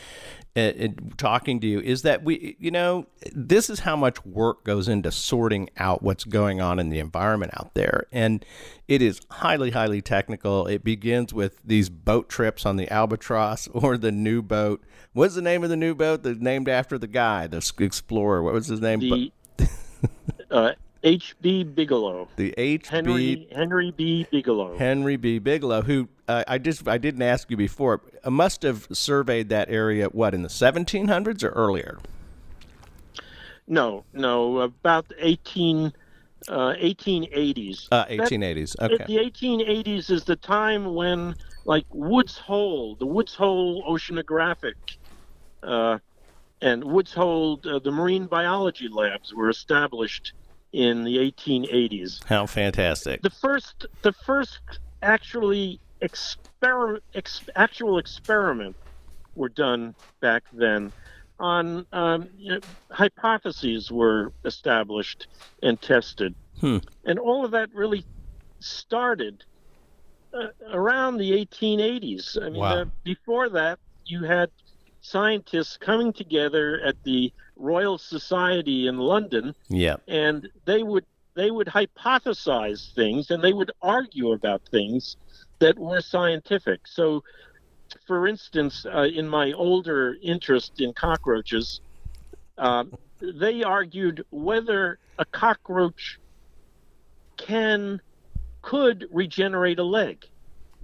and, and talking to you is that we, you know, this is how much work goes into sorting out what's going on in the environment out there. And it is highly, highly technical. It begins with these boat trips on the Albatross or the new boat. What's the name of the new boat? They're named after the guy, the explorer. What was his name? The, uh, H B Bigelow. The H B Henry, Henry B. Bigelow. Henry B. Bigelow, who uh, I just I didn't ask you before, uh, must have surveyed that area, what, in the seventeen hundreds or earlier? No, no, about eighteen, uh, eighteen eighties. Uh, eighteen eighties, that, okay. The eighteen eighties is the time when, like, Woods Hole, the Woods Hole Oceanographic uh, and Woods Hole, uh, the marine biology labs were established in the eighteen eighties. How fantastic. The first the first actually experiment ex, actual experiment were done back then on um, you know, hypotheses were established and tested. Hmm. And all of that really started uh, around the eighteen eighties. I mean, wow. uh, before that you had scientists coming together at the Royal Society in London, yeah, and they would they would hypothesize things and they would argue about things that were scientific. So, for instance, uh, in my older interest in cockroaches, uh, they argued whether a cockroach can could regenerate a leg.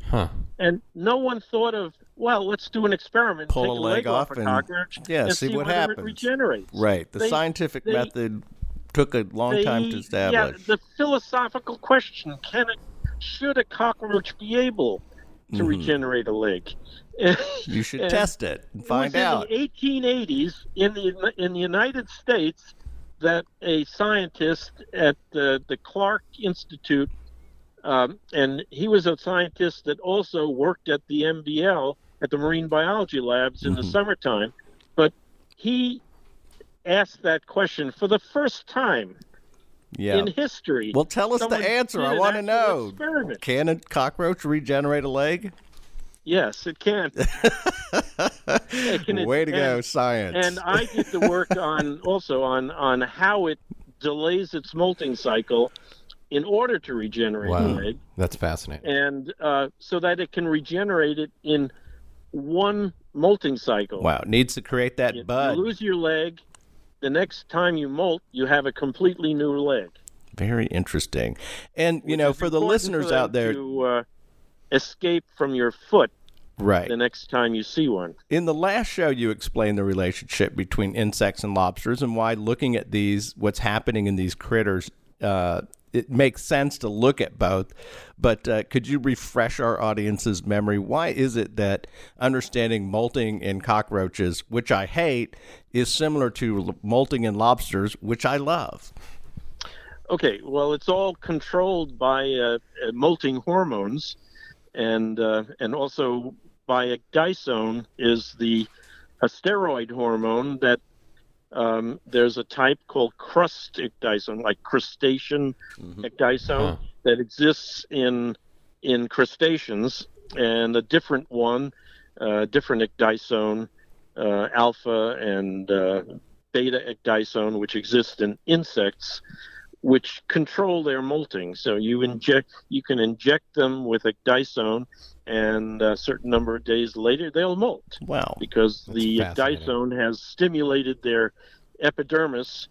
Huh. And no one thought of, well, let's do an experiment, pull take a leg, leg off, off a cockroach, and, yeah, and see, see what happens. It regenerates. Right. The they, scientific they, method took a long they, time to establish. Yeah, the philosophical question: Can it, should a cockroach be able to mm-hmm. regenerate a leg? You should and test it and find it was out. In the eighteen eighties, in the in the United States, that a scientist at the, the Clark Institute. Um, and he was a scientist that also worked at the M B L, at the Marine Biology Labs in mm-hmm. the summertime. But he asked that question for the first time yeah. in history. Well, tell us the answer. I want to know. Experiment. Can a cockroach regenerate a leg? Yes, it can. it can Way it, to and, go, science. And I did the work on also on, on how it delays its molting cycle in order to regenerate wow. the egg. That's fascinating. And uh, so that it can regenerate it in one molting cycle. Wow, it needs to create that if bud. You lose your leg, the next time you molt, you have a completely new leg. Very interesting. And, you Which know, for the listeners for out there... To uh, escape from your foot right. the next time you see one. In the last show, you explained the relationship between insects and lobsters and why looking at these, what's happening in these critters, uh, it makes sense to look at both. But uh, could you refresh our audience's memory? Why is it that understanding molting in cockroaches, which I hate, is similar to molting in lobsters, which I love? Okay, well, it's all controlled by uh, molting hormones, and uh, and also by a gysone is the a steroid hormone that um, there's a type called crust ecdysone, like crustacean mm-hmm. ecdysone, huh. that exists in in crustaceans, and a different one, uh, different ecdysone, uh, alpha and uh, beta ecdysone, which exists in insects, which control their molting. So you inject, you can inject them with a ecdysone, and a certain number of days later they'll molt. Wow! Because that's the ecdysone has stimulated their epidermis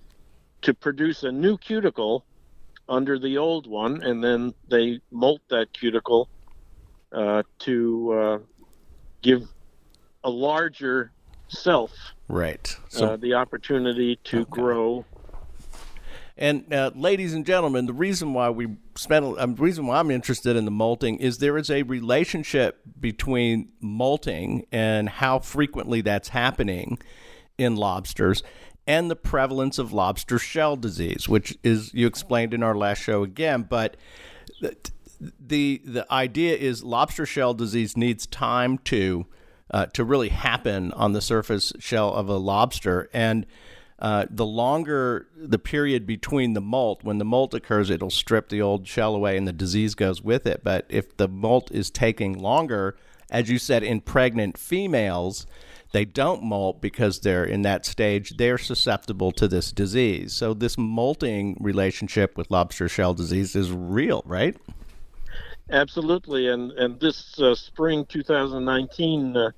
to produce a new cuticle under the old one, and then they molt that cuticle uh, to uh, give a larger self right. so, uh, the opportunity to okay. grow. And uh, ladies and gentlemen, the reason why we spent, um, the reason why I'm interested in the molting is there is a relationship between molting and how frequently that's happening in lobsters and the prevalence of lobster shell disease, which is you explained in our last show again. But the the, the idea is lobster shell disease needs time to uh, to really happen on the surface shell of a lobster, and Uh, the longer the period between the molt, when the molt occurs, it'll strip the old shell away and the disease goes with it. But if the molt is taking longer, as you said, in pregnant females, they don't molt because they're in that stage. They're susceptible to this disease. So this molting relationship with lobster shell disease is real, right? Absolutely. And and this uh, spring two thousand nineteen, uh,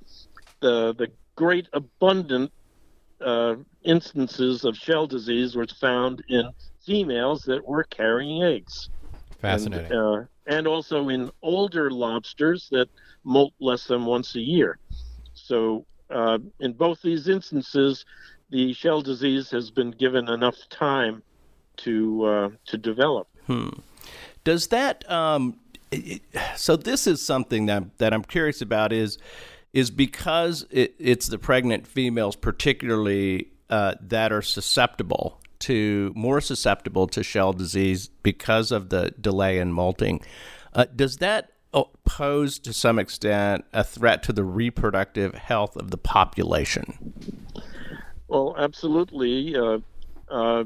the the great abundant Uh, instances of shell disease was found in females that were carrying eggs. Fascinating. And, uh, and also in older lobsters that molt less than once a year. So uh, in both these instances, the shell disease has been given enough time to uh, to develop. Hmm. Does that um, it, so this is something that that I'm curious about is is because it, it's the pregnant females particularly uh, that are susceptible to, more susceptible to shell disease because of the delay in molting. Uh, does that pose to some extent a threat to the reproductive health of the population? Well, absolutely. Uh, uh,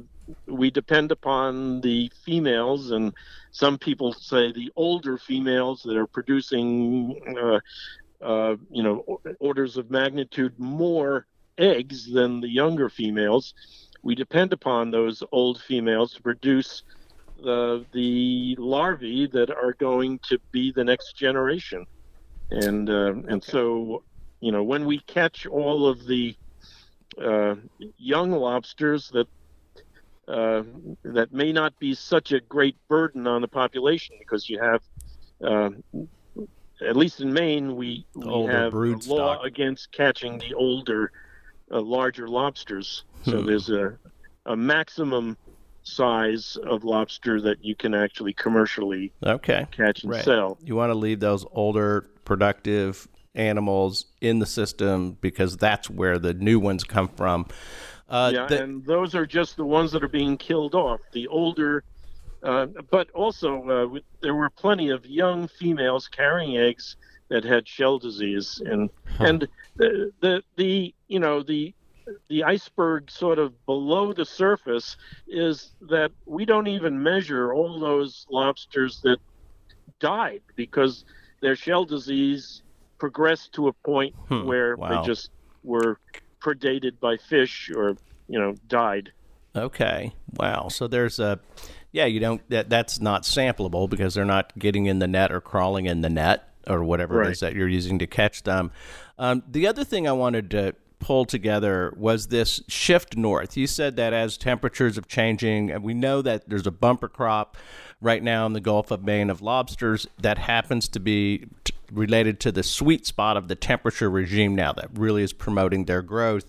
we depend upon the females, and some people say the older females that are producing uh, Uh, you know, orders of magnitude more eggs than the younger females. We depend upon those old females to produce uh, the larvae that are going to be the next generation. And uh, and okay. so, you know, when we catch all of the uh, young lobsters that uh, that may not be such a great burden on the population because you have... Uh, At least in Maine, we, we have a law stock. against catching the older, uh, larger lobsters. Hmm. So there's a, a maximum size of lobster that you can actually commercially okay. catch and right. sell. You want to leave those older, productive animals in the system because that's where the new ones come from. Uh, yeah, the- and those are just the ones that are being killed off. The older... Uh, but also, uh, there were plenty of young females carrying eggs that had shell disease, and huh. and the, the the you know the the iceberg sort of below the surface is that we don't even measure all those lobsters that died because their shell disease progressed to a point hmm. where wow. they just were predated by fish or you know died. Okay, wow. So there's a Yeah, you don't. That, that's not sampleable because they're not getting in the net or crawling in the net or whatever right. it is that you're using to catch them. Um, the other thing I wanted to pull together was this shift north. You said that as temperatures are changing, and we know that there's a bumper crop right now in the Gulf of Maine of lobsters that happens to be t- related to the sweet spot of the temperature regime now that really is promoting their growth.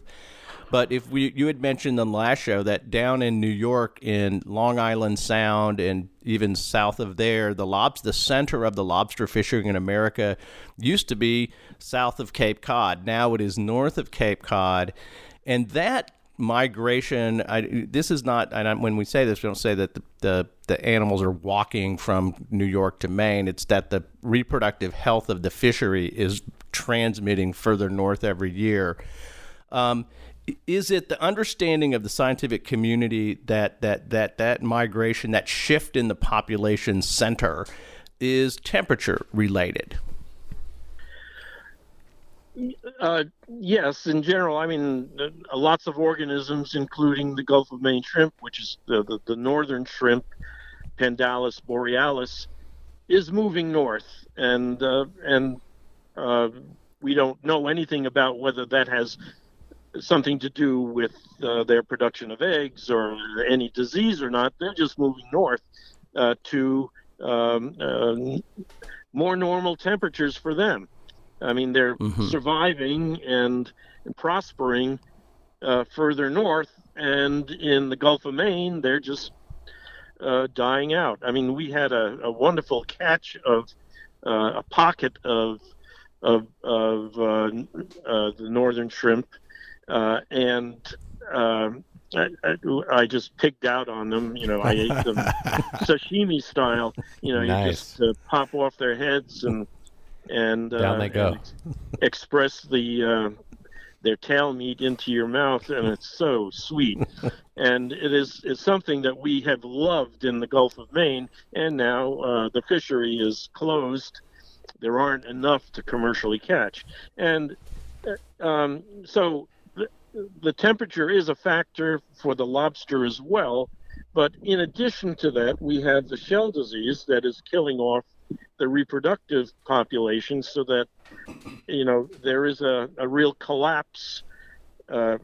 But if we, you had mentioned on the last show that down in New York, in Long Island Sound, and even south of there, the lobster, the center of the lobster fishing in America, used to be south of Cape Cod. Now it is north of Cape Cod, and that migration. I, this is not. And I, when we say this, we don't say that the, the the animals are walking from New York to Maine. It's that the reproductive health of the fishery is transmitting further north every year. Um, Is it the understanding of the scientific community that that that that migration, that shift in the population center, is temperature related? Uh, yes, in general. I mean, uh, lots of organisms, including the Gulf of Maine shrimp, which is the, the, the northern shrimp, Pandalus borealis, is moving north, and uh, and uh, we don't know anything about whether that has something to do with uh, their production of eggs or any disease or not. They're just moving north uh, to um, uh, more normal temperatures for them. I mean, they're mm-hmm. surviving and prospering uh, further north, and in the Gulf of Maine, they're just uh, dying out. I mean, we had a, a wonderful catch of uh, a pocket of, of, of uh, uh, the northern shrimp, Uh, and um, I, I, I just pigged out on them. You know, I ate them sashimi style. You know, nice. You just uh, pop off their heads and and down uh, they go. Ex- express the uh, their tail meat into your mouth, and it's so sweet. And it is is something that we have loved in the Gulf of Maine. And now uh, the fishery is closed. There aren't enough to commercially catch, and uh, um, so. The temperature is a factor for the lobster as well, but in addition to that, we have the shell disease that is killing off the reproductive population, so that, you know, there is a, a real collapse uh,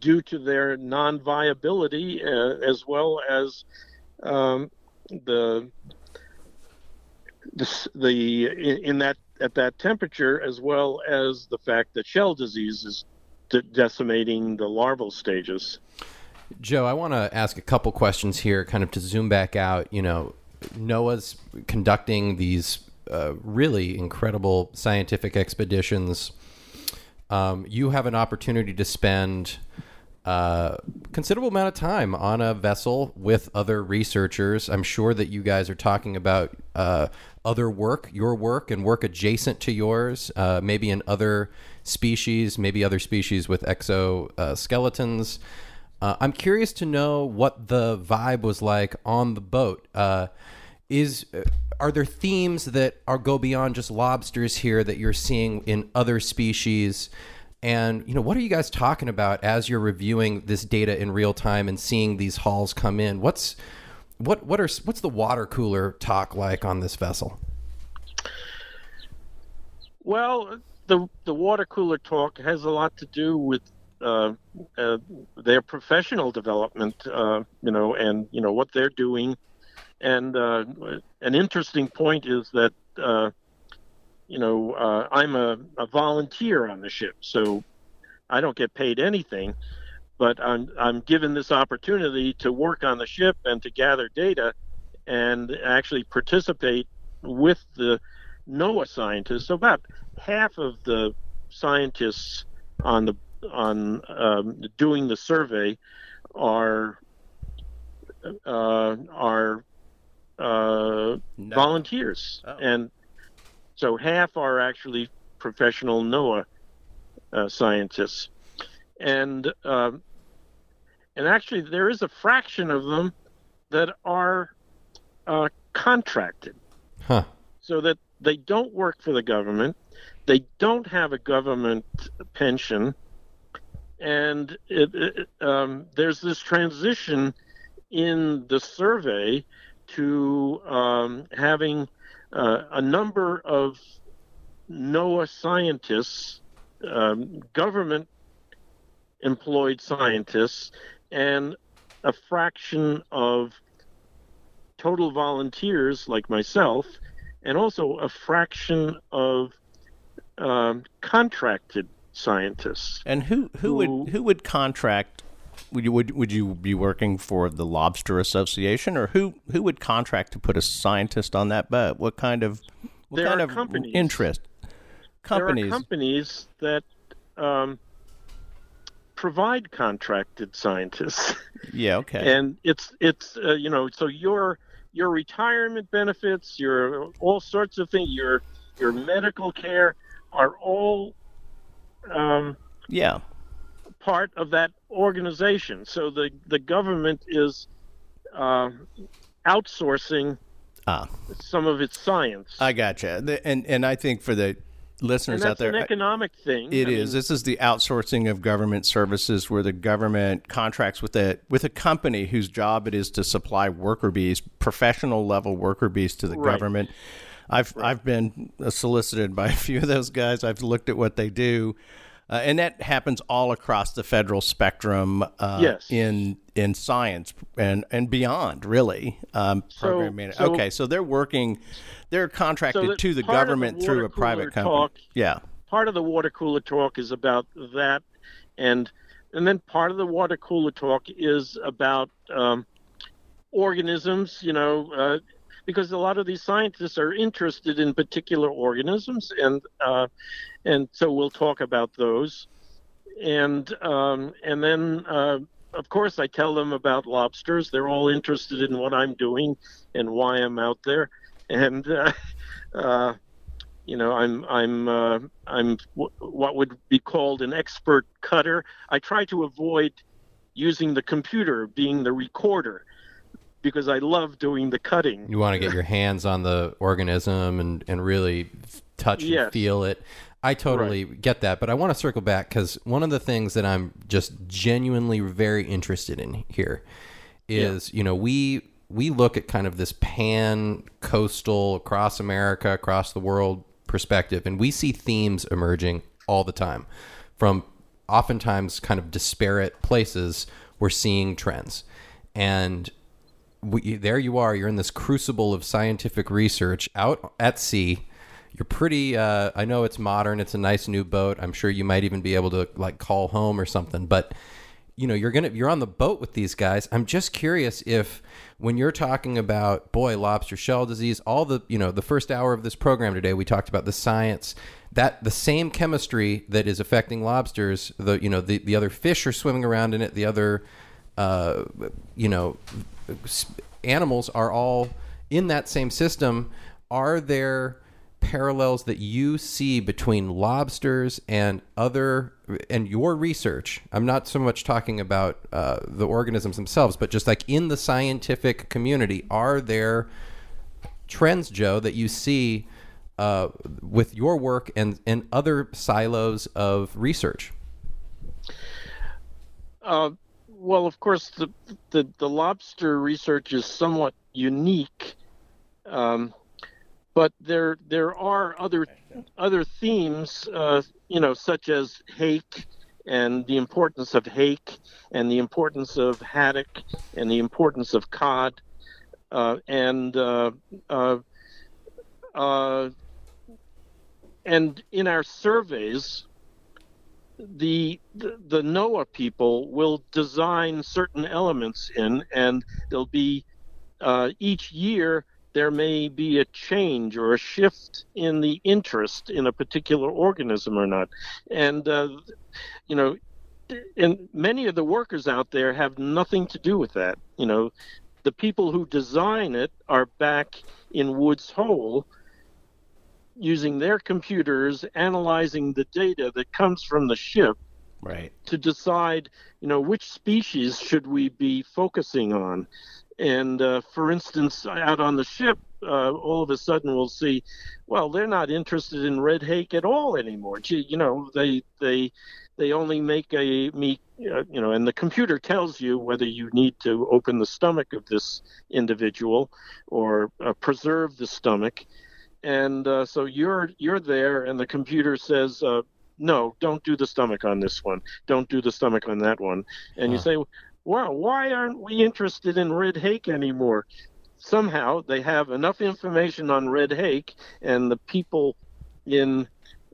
due to their non-viability uh, as well as um, the, the, the in, in that at that temperature, as well as the fact that shell disease is De- decimating the larval stages. Joe, I want to ask a couple questions here, kind of to zoom back out. You know, NOAA's conducting these uh, really incredible scientific expeditions. Um, you have an opportunity to spend a uh, considerable amount of time on a vessel with other researchers. I'm sure that you guys are talking about uh, other work, your work, and work adjacent to yours, uh, maybe in other species, maybe other species with exoskeletons. Uh, uh, I'm curious to know what the vibe was like on the boat. Uh, is are there themes that are go beyond just lobsters here that you're seeing in other species? And, you know, what are you guys talking about as you're reviewing this data in real time and seeing these hauls come in? What's what what are what's the water cooler talk like on this vessel? Well, the the water cooler talk has a lot to do with uh, uh, their professional development, uh, you know, and you know what they're doing. And uh, an interesting point is that. Uh, You know, uh, I'm a, a volunteer on the ship, so I don't get paid anything, but I'm I'm given this opportunity to work on the ship and to gather data and actually participate with the NOAA scientists. So about half of the scientists on the on um, doing the survey are uh, are uh, no. volunteers oh. and. So half are actually professional NOAA uh, scientists, and um, and actually there is a fraction of them that are uh, contracted, huh. so that they don't work for the government, they don't have a government pension, and it, it, um, there's this transition in the survey to um, having uh, a number of NOAA scientists, um, government-employed scientists, and a fraction of total volunteers like myself, and also a fraction of um, contracted scientists. And who, who, who would who would contract? Would you would would you be working for the Lobster Association, or who, who would contract to put a scientist on that boat? What kind of what there kind of companies. interest? Companies. There are companies that um, provide contracted scientists. Yeah. Okay. And it's it's uh, you know so your your retirement benefits, your all sorts of things, your your medical care are all um, yeah. part of that organization. So the, the government is uh, outsourcing ah. some of its science. I gotcha. The, and, and I think for the listeners out there, it's an economic thing. It I is. Mean, this is the outsourcing of government services where the government contracts with a, with a company whose job it is to supply worker bees, professional level worker bees to the right. government. I've right. I've been solicited by a few of those guys. I've looked at what they do. Uh, and that happens all across the federal spectrum uh, yes. in in science and, and beyond, really. Um, so, program management. So, okay, so they're working, they're contracted so to the government the through a private company. Talk, yeah. Part of the water cooler talk is about that, and and then part of the water cooler talk is about um, organisms, you know, uh, because a lot of these scientists are interested in particular organisms, and uh, and so we'll talk about those. And um, and then, uh, of course, I tell them about lobsters. They're all interested in what I'm doing and why I'm out there. And uh, uh, you know, I'm I'm uh, I'm w- what would be called an expert cutter. I try to avoid using the computer, being the recorder, because I love doing the cutting. You want to get your hands on the organism and, and really touch yes. and feel it. I totally right. get that, but I want to circle back because one of the things that I'm just genuinely very interested in here is, yeah. you know, we we look at kind of this pan-coastal, across America, across the world perspective, and we see themes emerging all the time from oftentimes kind of disparate places. We're seeing trends. And We, there you are. You're in this crucible of scientific research out at sea. You're pretty. Uh, I know it's modern. It's a nice new boat. I'm sure you might even be able to like call home or something. But you know, you're gonna you're on the boat with these guys. I'm just curious if when you're talking about boy lobster shell disease, all the you know the first hour of this program today, we talked about the science that the same chemistry that is affecting lobsters. The you know the the other fish are swimming around in it. The other uh, you know. animals are all in that same system. Are there parallels that you see between lobsters and other and your research? I'm not so much talking about uh, the organisms themselves, but just like in the scientific community, are there trends, Joe, that you see uh, with your work and, and other silos of research? Uh Well, of course, the, the, the lobster research is somewhat unique, um, but there there are other other themes, uh, you know, such as hake and the importance of hake and the importance of haddock and the importance of cod uh, and uh, uh, uh, and in our surveys. The, the the NOAA people will design certain elements in, and there'll be uh, each year there may be a change or a shift in the interest in a particular organism or not. And uh, you know, and many of the workers out there have nothing to do with that. You know, the people who design it are back in Woods Hole, using their computers, analyzing the data that comes from the ship right. to decide, you know, which species should we be focusing on. And uh, for instance, out on the ship, uh, all of a sudden we'll see, well, they're not interested in red hake at all anymore. Gee, you know, they they they only make a meat, you know, and the computer tells you whether you need to open the stomach of this individual or uh, preserve the stomach. And uh, so you're you're there, and the computer says, uh, no, don't do the stomach on this one. Don't do the stomach on that one. And huh. you say, wow, why aren't we interested in red hake anymore? Somehow they have enough information on red hake, and the people in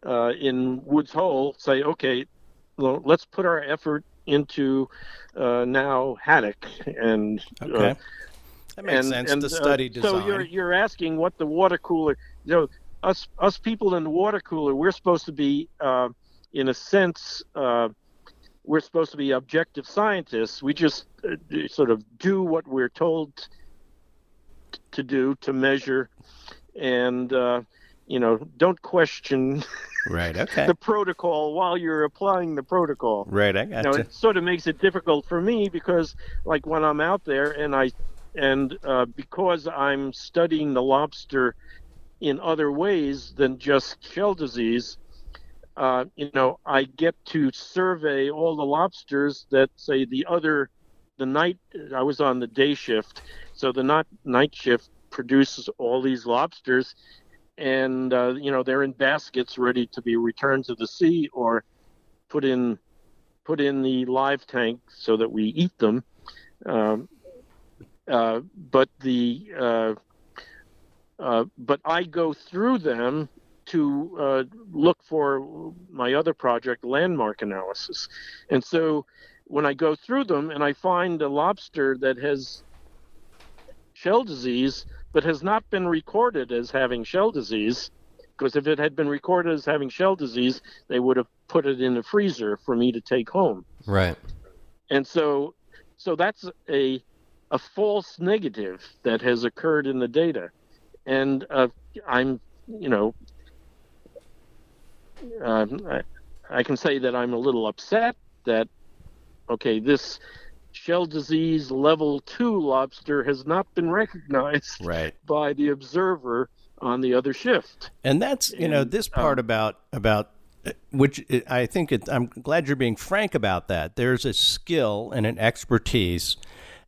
uh, in Woods Hole say, okay, well, let's put our effort into uh, now haddock. And okay. Uh, that makes and, sense. And, the study uh, design. So you're you're asking what the water cooler. You know, us us people in the water cooler, we're supposed to be, uh, in a sense, uh, we're supposed to be objective scientists. We just uh, sort of do what we're told t- to do, to measure, and uh, you know, don't question. Right. Okay. The protocol while you're applying the protocol. Right. I got now, you. It sort of makes it difficult for me because, like, when I'm out there and I. And uh, because I'm studying the lobster in other ways than just shell disease, uh, you know, I get to survey all the lobsters that, say, the other, the night, I was on the day shift, so the not night shift produces all these lobsters, and, uh, you know, they're in baskets ready to be returned to the sea or put in, put in the live tank so that we eat them. Um, Uh, but the uh, uh, but I go through them to uh, look for my other project, landmark analysis. And so when I go through them and I find a lobster that has shell disease but has not been recorded as having shell disease, because if it had been recorded as having shell disease, they would have put it in the freezer for me to take home. Right. And so so that's a... a false negative that has occurred in the data. And uh, I'm, you know, uh, I, I can say that I'm a little upset that, okay, this shell disease level two lobster has not been recognized right. by the observer on the other shift. And that's, you and, know, this part uh, about, about, which I think it, I'm glad you're being frank about that. There's a skill and an expertise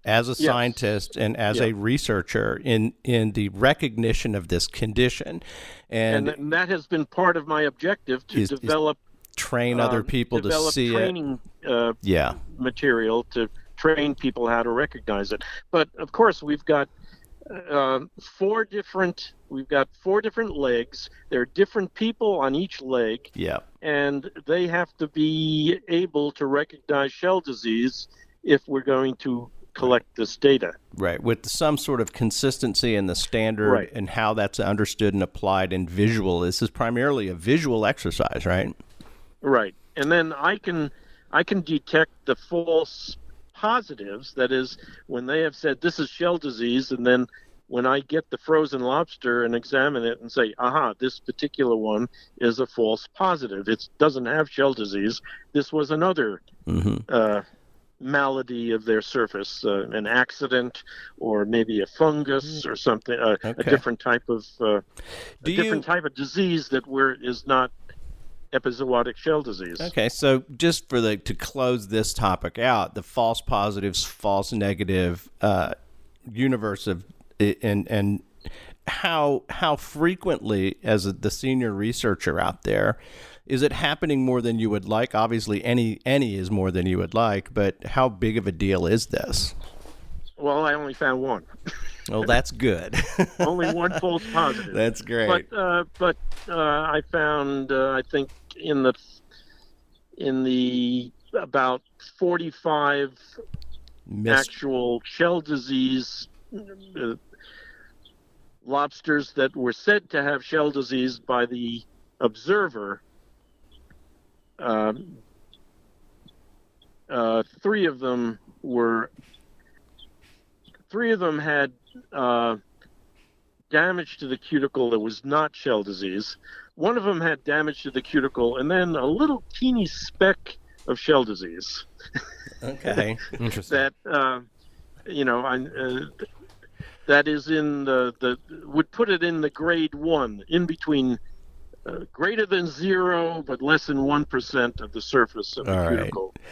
as a yes. scientist and as yeah. a researcher in, in the recognition of this condition. And, and that has been part of my objective, to is, develop... Is train other people um, to see training, it. Uh, yeah. material to train people how to recognize it. But, of course, we've got uh, four different... We've got four different legs. There are different people on each leg. Yeah. And they have to be able to recognize shell disease if we're going to... collect this data. Right, with some sort of consistency in the standard right. and how that's understood and applied and visual. This is primarily a visual exercise, right? Right. And then I can I can detect the false positives, that is, when they have said this is shell disease, and then when I get the frozen lobster and examine it and say, aha, this particular one is a false positive. It doesn't have shell disease. This was another mm-hmm. uh malady of their surface, uh, an accident, or maybe a fungus or something, uh, okay. a different type of uh, a different you... type of disease that we're, is not epizootic shell disease. Okay, so just for the to close this topic out, the false positives, false negative uh, universe of and and how how frequently, as the senior researcher out there. Is it happening more than you would like? Obviously, any any is more than you would like, but how big of a deal is this? Well, I only found one. Well, that's good. Only one false positive. That's great. But uh, but uh, I found uh, I think in the in the about forty-five Mist- actual shell disease. Uh, lobsters that were said to have shell disease by the observer, um, uh, three of them were, three of them had uh, damage to the cuticle that was not shell disease. One of them had damage to the cuticle, and then a little teeny speck of shell disease. Okay, interesting. That, uh, you know, I, uh, that is in the, the would put it in the grade one, in between uh, greater than zero but less than one percent of the surface of the all cuticle. Right.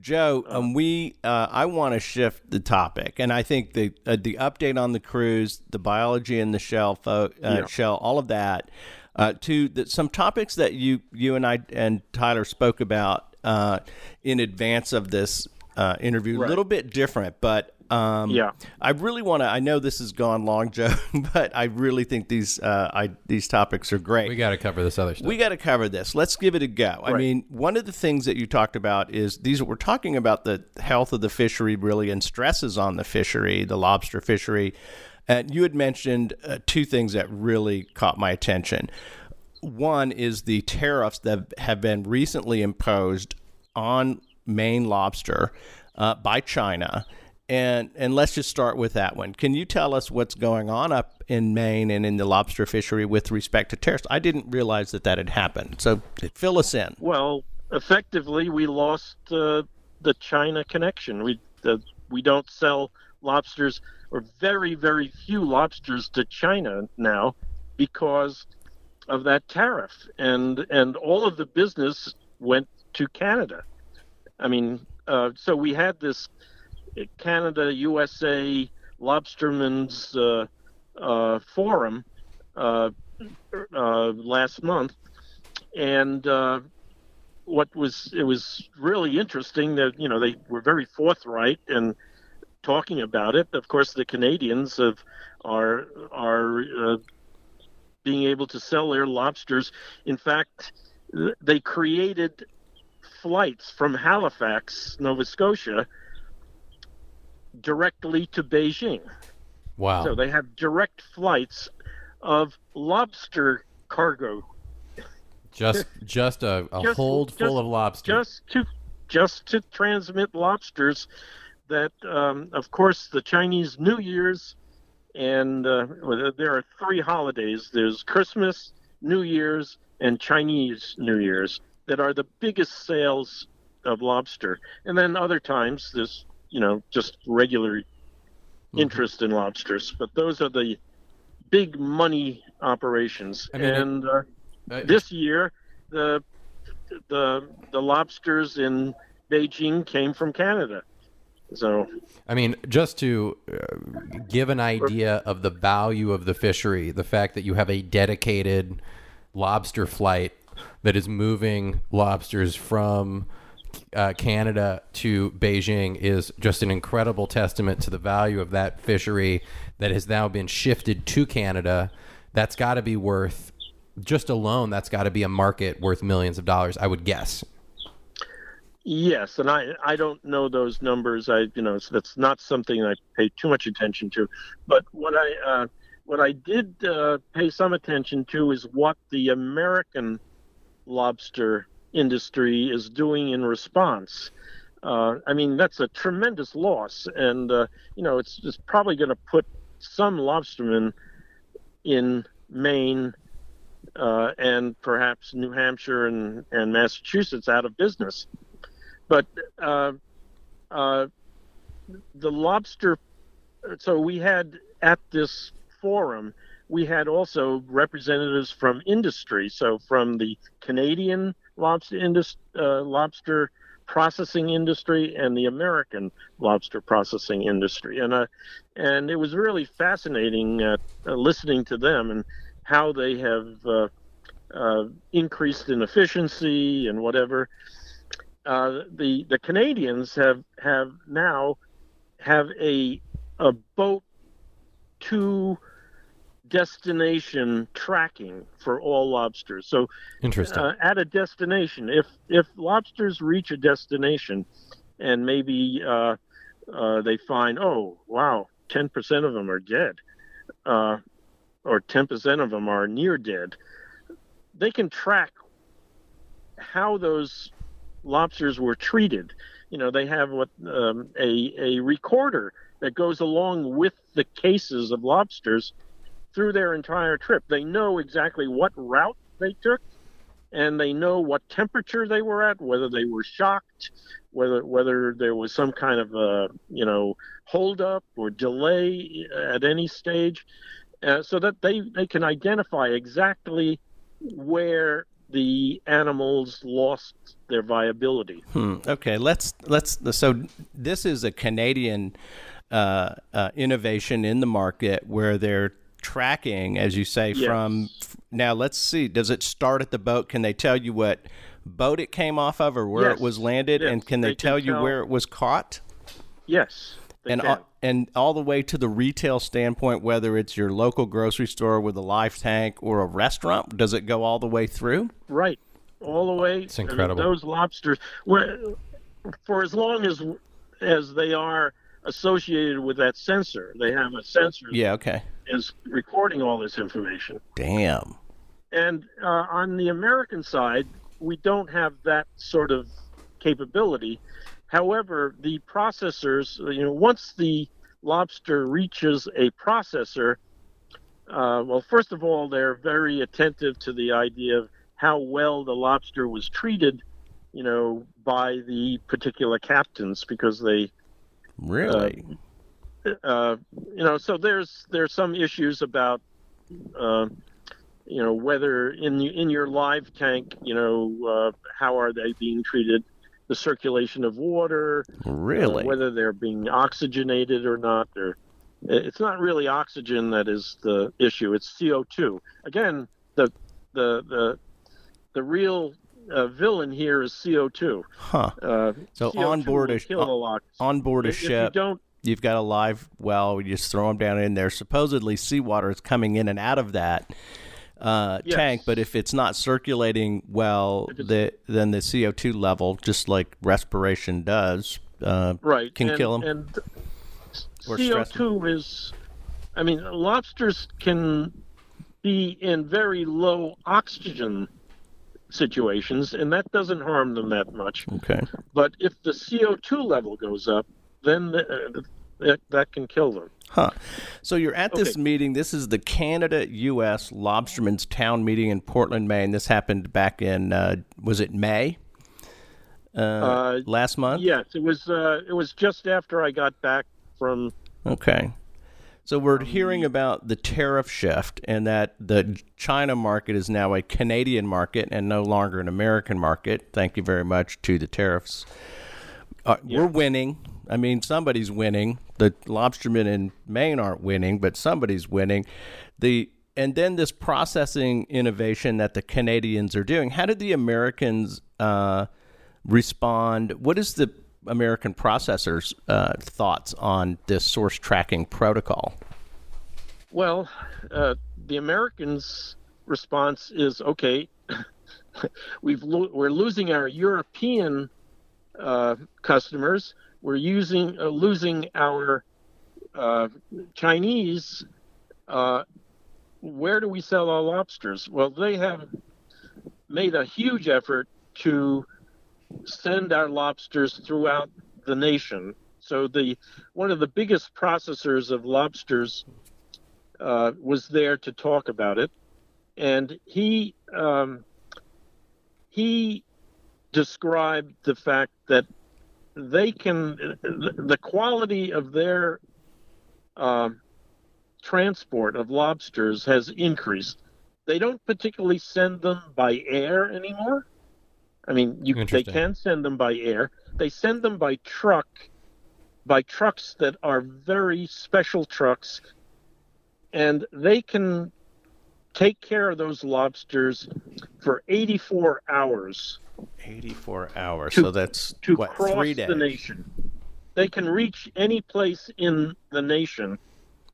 Joe, um, we uh, I want to shift the topic, and I think the uh, the update on the cruise, the biology in the shell, uh, yeah. shell, all of that. Uh, to the, some topics that you, you and I and Tyler spoke about uh, in advance of this uh, interview, right. A little bit different, but um, yeah. I really want to. I know this has gone long, Joe, but I really think these uh, I, these topics are great. We got to cover this other stuff. We got to cover this. Let's give it a go. Right. I mean, one of the things that you talked about is these. We're talking about the health of the fishery, really, and stresses on the fishery, the lobster fishery. And you had mentioned uh, two things that really caught my attention. One is the tariffs that have been recently imposed on Maine lobster uh, by China. And and let's just start with that one. Can you tell us what's going on up in Maine and in the lobster fishery with respect to tariffs? I didn't realize that that had happened. So fill us in. Well, effectively, we lost uh, the China connection. We the, we don't sell lobsters, or very, very few lobsters, to China now because of that tariff. And and all of the business went to Canada. I mean, uh, so we had this Canada-U S A Lobstermen's uh, uh, Forum uh, uh, last month. And uh, what was, it was really interesting that, you know, they were very forthright and talking about it. Of course, the Canadians have, are are uh, being able to sell their lobsters. In fact, th- they created flights from Halifax, Nova Scotia, directly to Beijing. Wow. So they have direct flights of lobster cargo. Just just a, a just, hold just, full of lobster. Just to, just to transmit lobsters that, um, of course, the Chinese New Year's, and uh, there are three holidays. There's Christmas, New Year's, and Chinese New Year's that are the biggest sales of lobster. And then other times there's, you know, just regular interest mm-hmm. in lobsters. But those are the big money operations. I mean, and uh, I... this year, the, the the lobsters in Beijing came from Canada. So, I mean, just to uh, give an idea of the value of the fishery, the fact that you have a dedicated lobster flight that is moving lobsters from uh, Canada to Beijing is just an incredible testament to the value of that fishery that has now been shifted to Canada. That's got to be worth, just alone, that's got to be a market worth millions of dollars, I would guess. Yes, and I, I don't know those numbers. I you know that's not something I pay too much attention to. But what I uh, what I did uh, pay some attention to is what the American lobster industry is doing in response. Uh, I mean, that's a tremendous loss, and uh, you know it's it's probably going to put some lobstermen in Maine uh, and perhaps New Hampshire and, and Massachusetts out of business. But uh, uh, the lobster, so we had at this forum, we had also representatives from industry. So from the Canadian lobster, industry, uh, lobster processing industry and the American lobster processing industry. And uh, and it was really fascinating uh, uh, listening to them and how they have uh, uh, increased in efficiency and whatever. Uh, the the Canadians have, have now have a a boat to destination tracking for all lobsters. So interesting. Uh, at a destination, if if lobsters reach a destination, and maybe uh, uh, they find, oh wow, ten percent of them are dead, uh, or ten percent of them are near dead, they can track how those lobsters were treated. You know, they have what um, a a recorder that goes along with the cases of lobsters through their entire trip. They know exactly what route they took, and they know what temperature they were at, whether they were shocked, whether whether there was some kind of a, you know, holdup or delay at any stage, uh, so that they, they can identify exactly where the animals lost their viability. Hmm. Okay, let's let's. So this is a Canadian uh, uh, innovation in the market where they're tracking, as you say, yes. from now. Let's see. Does it start at the boat? Can they tell you what boat it came off of, or where yes. it was landed? Yes. And can they, they tell can you tell... where it was caught? Yes. And all, and all the way to the retail standpoint, whether it's your local grocery store with a life tank or a restaurant, does it go all the way through? Right. All the way. It's incredible. I mean, those lobsters, for as long as as they are associated with that sensor, they have a sensor yeah, okay. that is recording all this information. Damn. And uh, on the American side, we don't have that sort of capability. However, the processors, you know, once the lobster reaches a processor, uh, well, first of all, they're very attentive to the idea of how well the lobster was treated, you know, by the particular captains, because they really, uh, uh, you know, so there's there's some issues about, uh, you know, whether in the, in your live tank, you know, uh, how are they being treated? The circulation of water, really, uh, whether they're being oxygenated or not. Or it's not really oxygen that is the issue; it's C O two. Again, the the the the real uh, villain here is C O two. Huh. Uh, so C O two on board a, kill a lot. on board a if, ship, if you don't, you've got a live well. You just throw them down in there. Supposedly, seawater is coming in and out of that Uh, yes. tank, but if it's not circulating well, the, then the C O two level, just like respiration does, uh, right. can and, kill them. And or C O two is, I mean, lobsters can be in very low oxygen situations, and that doesn't harm them that much. Okay. But if the C O two level goes up, then the, uh, that, that can kill them. Huh. So you're at this okay. meeting. This is the Canada U S Lobstermen's Town meeting in Portland, Maine. This happened back in, uh, was it May? Uh, uh, last month? Yes, it was uh, It was just after I got back from... Okay. So we're um, hearing about the tariff shift and that the China market is now a Canadian market and no longer an American market. Thank you very much to the tariffs. Uh, yeah. We're winning. I mean, somebody's winning. The lobstermen in Maine aren't winning, but somebody's winning. The and then this processing innovation that the Canadians are doing. How did the Americans uh, respond? What is the American processors' uh, thoughts on this source tracking protocol? Well, uh, the Americans' response is okay. we've lo- we're losing our European uh, customers. We're using uh, losing our uh, Chinese. Uh, where do we sell our lobsters? Well, they have made a huge effort to send our lobsters throughout the nation. So the one of the biggest processors of lobsters uh, was there to talk about it, and he um, he described the fact that they can, the quality of their uh, transport of lobsters has increased. They don't particularly send them by air anymore. I mean, you, they can send them by air. They send them by truck, by trucks that are very special trucks, and they can take care of those lobsters for eighty-four hours. eighty-four hours, to, so that's, to what, cross three days? The nation. They can reach any place in the nation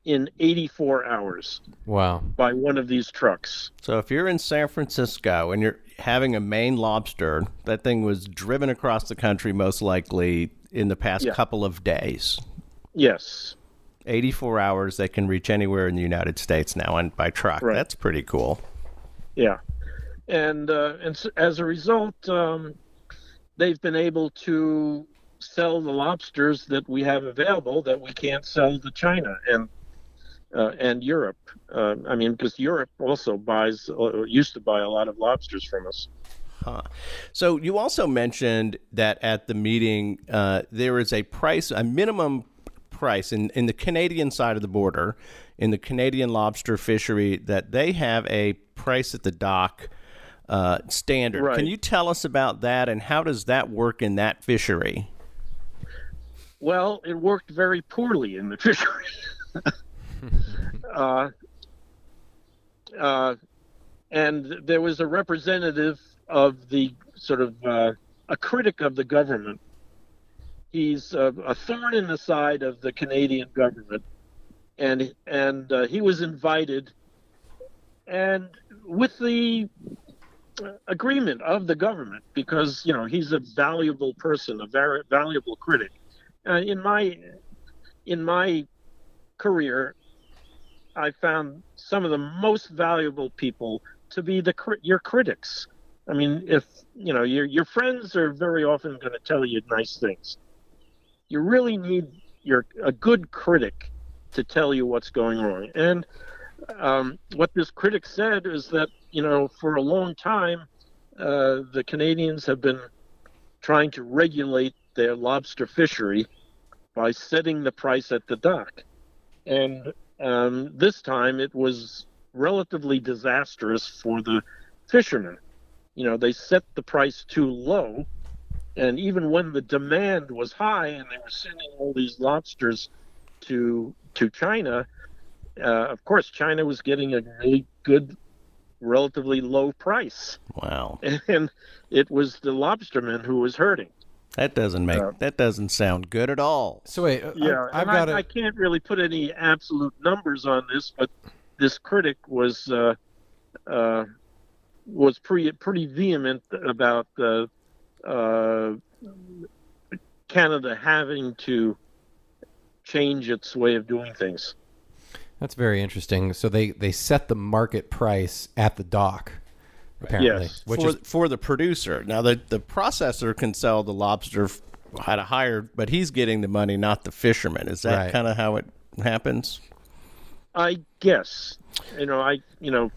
in eighty-four hours. Wow. By one of these trucks. So if you're in San Francisco and you're having a Maine lobster, that thing was driven across the country most likely in the past yeah. couple of days. Yes. eighty-four hours, they can reach anywhere in the United States now and by truck. Right. That's pretty cool. Yeah. And, uh, and so as a result, um, they've been able to sell the lobsters that we have available that we can't sell to China and uh, and Europe. Uh, I mean, because Europe also buys, uh, used to buy a lot of lobsters from us. Uh-huh. So you also mentioned that at the meeting, uh, there is a price, a minimum price in, in the Canadian side of the border, in the Canadian lobster fishery, that they have a price at the dock uh, standard. Right. Can you tell us about that, and how does that work in that fishery? Well, it worked very poorly in the fishery. uh, uh, and there was a representative of the sort of uh, a critic of the government. He's a, a thorn in the side of the Canadian government, and and uh, he was invited, and with the agreement of the government, because you know he's a valuable person, a very valuable critic. Uh, in my in my career, I found some of the most valuable people to be the your critics. I mean, if you know your your friends are very often going to tell you nice things, you really need your a good critic to tell you what's going wrong. And um, what this critic said is that you know for a long time, uh, the Canadians have been trying to regulate their lobster fishery by setting the price at the dock, and um, this time it was relatively disastrous for the fishermen. You know, they set the price too low, and even when the demand was high and they were sending all these lobsters to to China, uh, of course, China was getting a really good, relatively low price. Wow. And it was the lobsterman who was hurting. That doesn't make uh, that doesn't sound good at all. So wait, yeah, I, I've got I, a... I can't really put any absolute numbers on this, but this critic was... Uh, uh, was pretty pretty vehement about uh, uh, Canada having to change its way of doing things. That's very interesting. So they, they set the market price at the dock, apparently. Yes. Which for, is... for the producer. Now, the, the processor can sell the lobster at a higher, but he's getting the money, not the fisherman. Is that right? Kind of how it happens? I guess. You know, I, you know,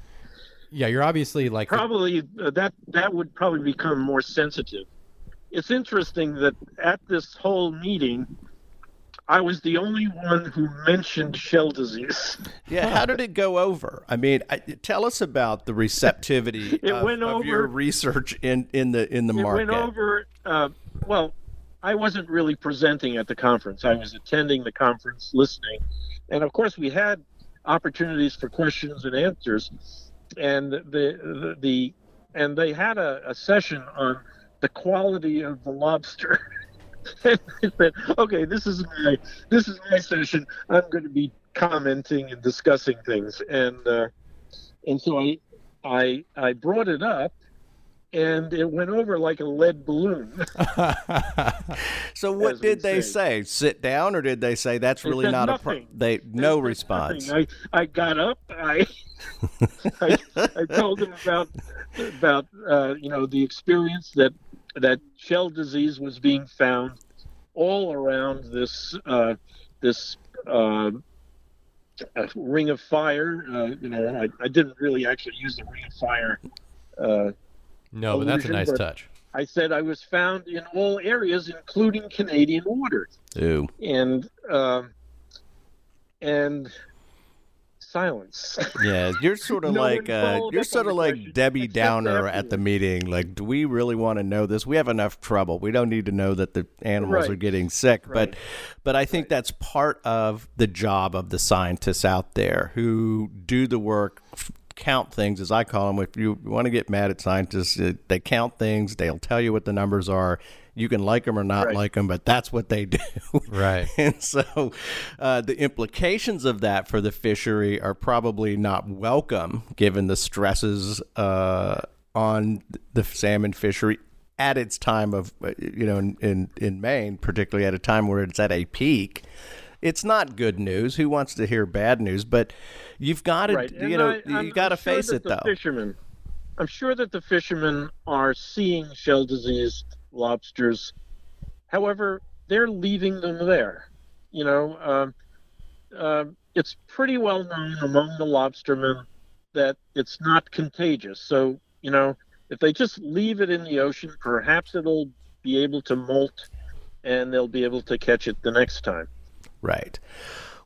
Yeah, you're obviously like... Probably, uh, that that would probably become more sensitive. It's interesting that at this whole meeting, I was the only one who mentioned shell disease. Yeah, how did it go over? I mean, I, tell us about the receptivity it of, went over, of your research in, in the in the it market. It went over... Uh, well, I wasn't really presenting at the conference. I was attending the conference, listening. And, of course, we had opportunities for questions and answers. And the, the the and they had a, a session on the quality of the lobster. And they said, okay, this is my this is my session. I'm going to be commenting and discussing things. And uh, and so I I I brought it up, and it went over like a lead balloon. So what did they say? say? Sit down, or did they say that's they really not nothing. a pro- they, they no response? I, I got up. I. I, I told him about about uh, you know the experience that that shell disease was being found all around this uh, this uh, ring of fire. Uh, you know, I, I didn't really actually use the ring of fire. Uh, no, but that's a nice touch. I said I was found in all areas, including Canadian waters. Ew. And uh, and. Silence. Yeah, you're sort of no like uh, you're sort of like Debbie Downer at the meeting. Like, do we really want to know this? We have enough trouble. We don't need to know that the animals right. are getting sick. Right. But, but I think right. that's part of the job of the scientists out there who do the work, count things, as I call them. If you want to get mad at scientists, they count things. They'll tell you what the numbers are. You can like them or not right. like them, but that's what they do. Right. And so uh, the implications of that for the fishery are probably not welcome, given the stresses uh, on the salmon fishery at its time of, you know, in, in, in Maine, particularly at a time where it's at a peak. It's not good news. Who wants to hear bad news? But you've got to, right. you know, I, you got to sure face it, though. Fishermen, I'm sure that the fishermen are seeing shell disease lobsters. However, they're leaving them there. You know, um, uh, it's pretty well known among the lobstermen that it's not contagious. So, you know, If they just leave it in the ocean, perhaps it'll be able to molt and they'll be able to catch it the next time. Right.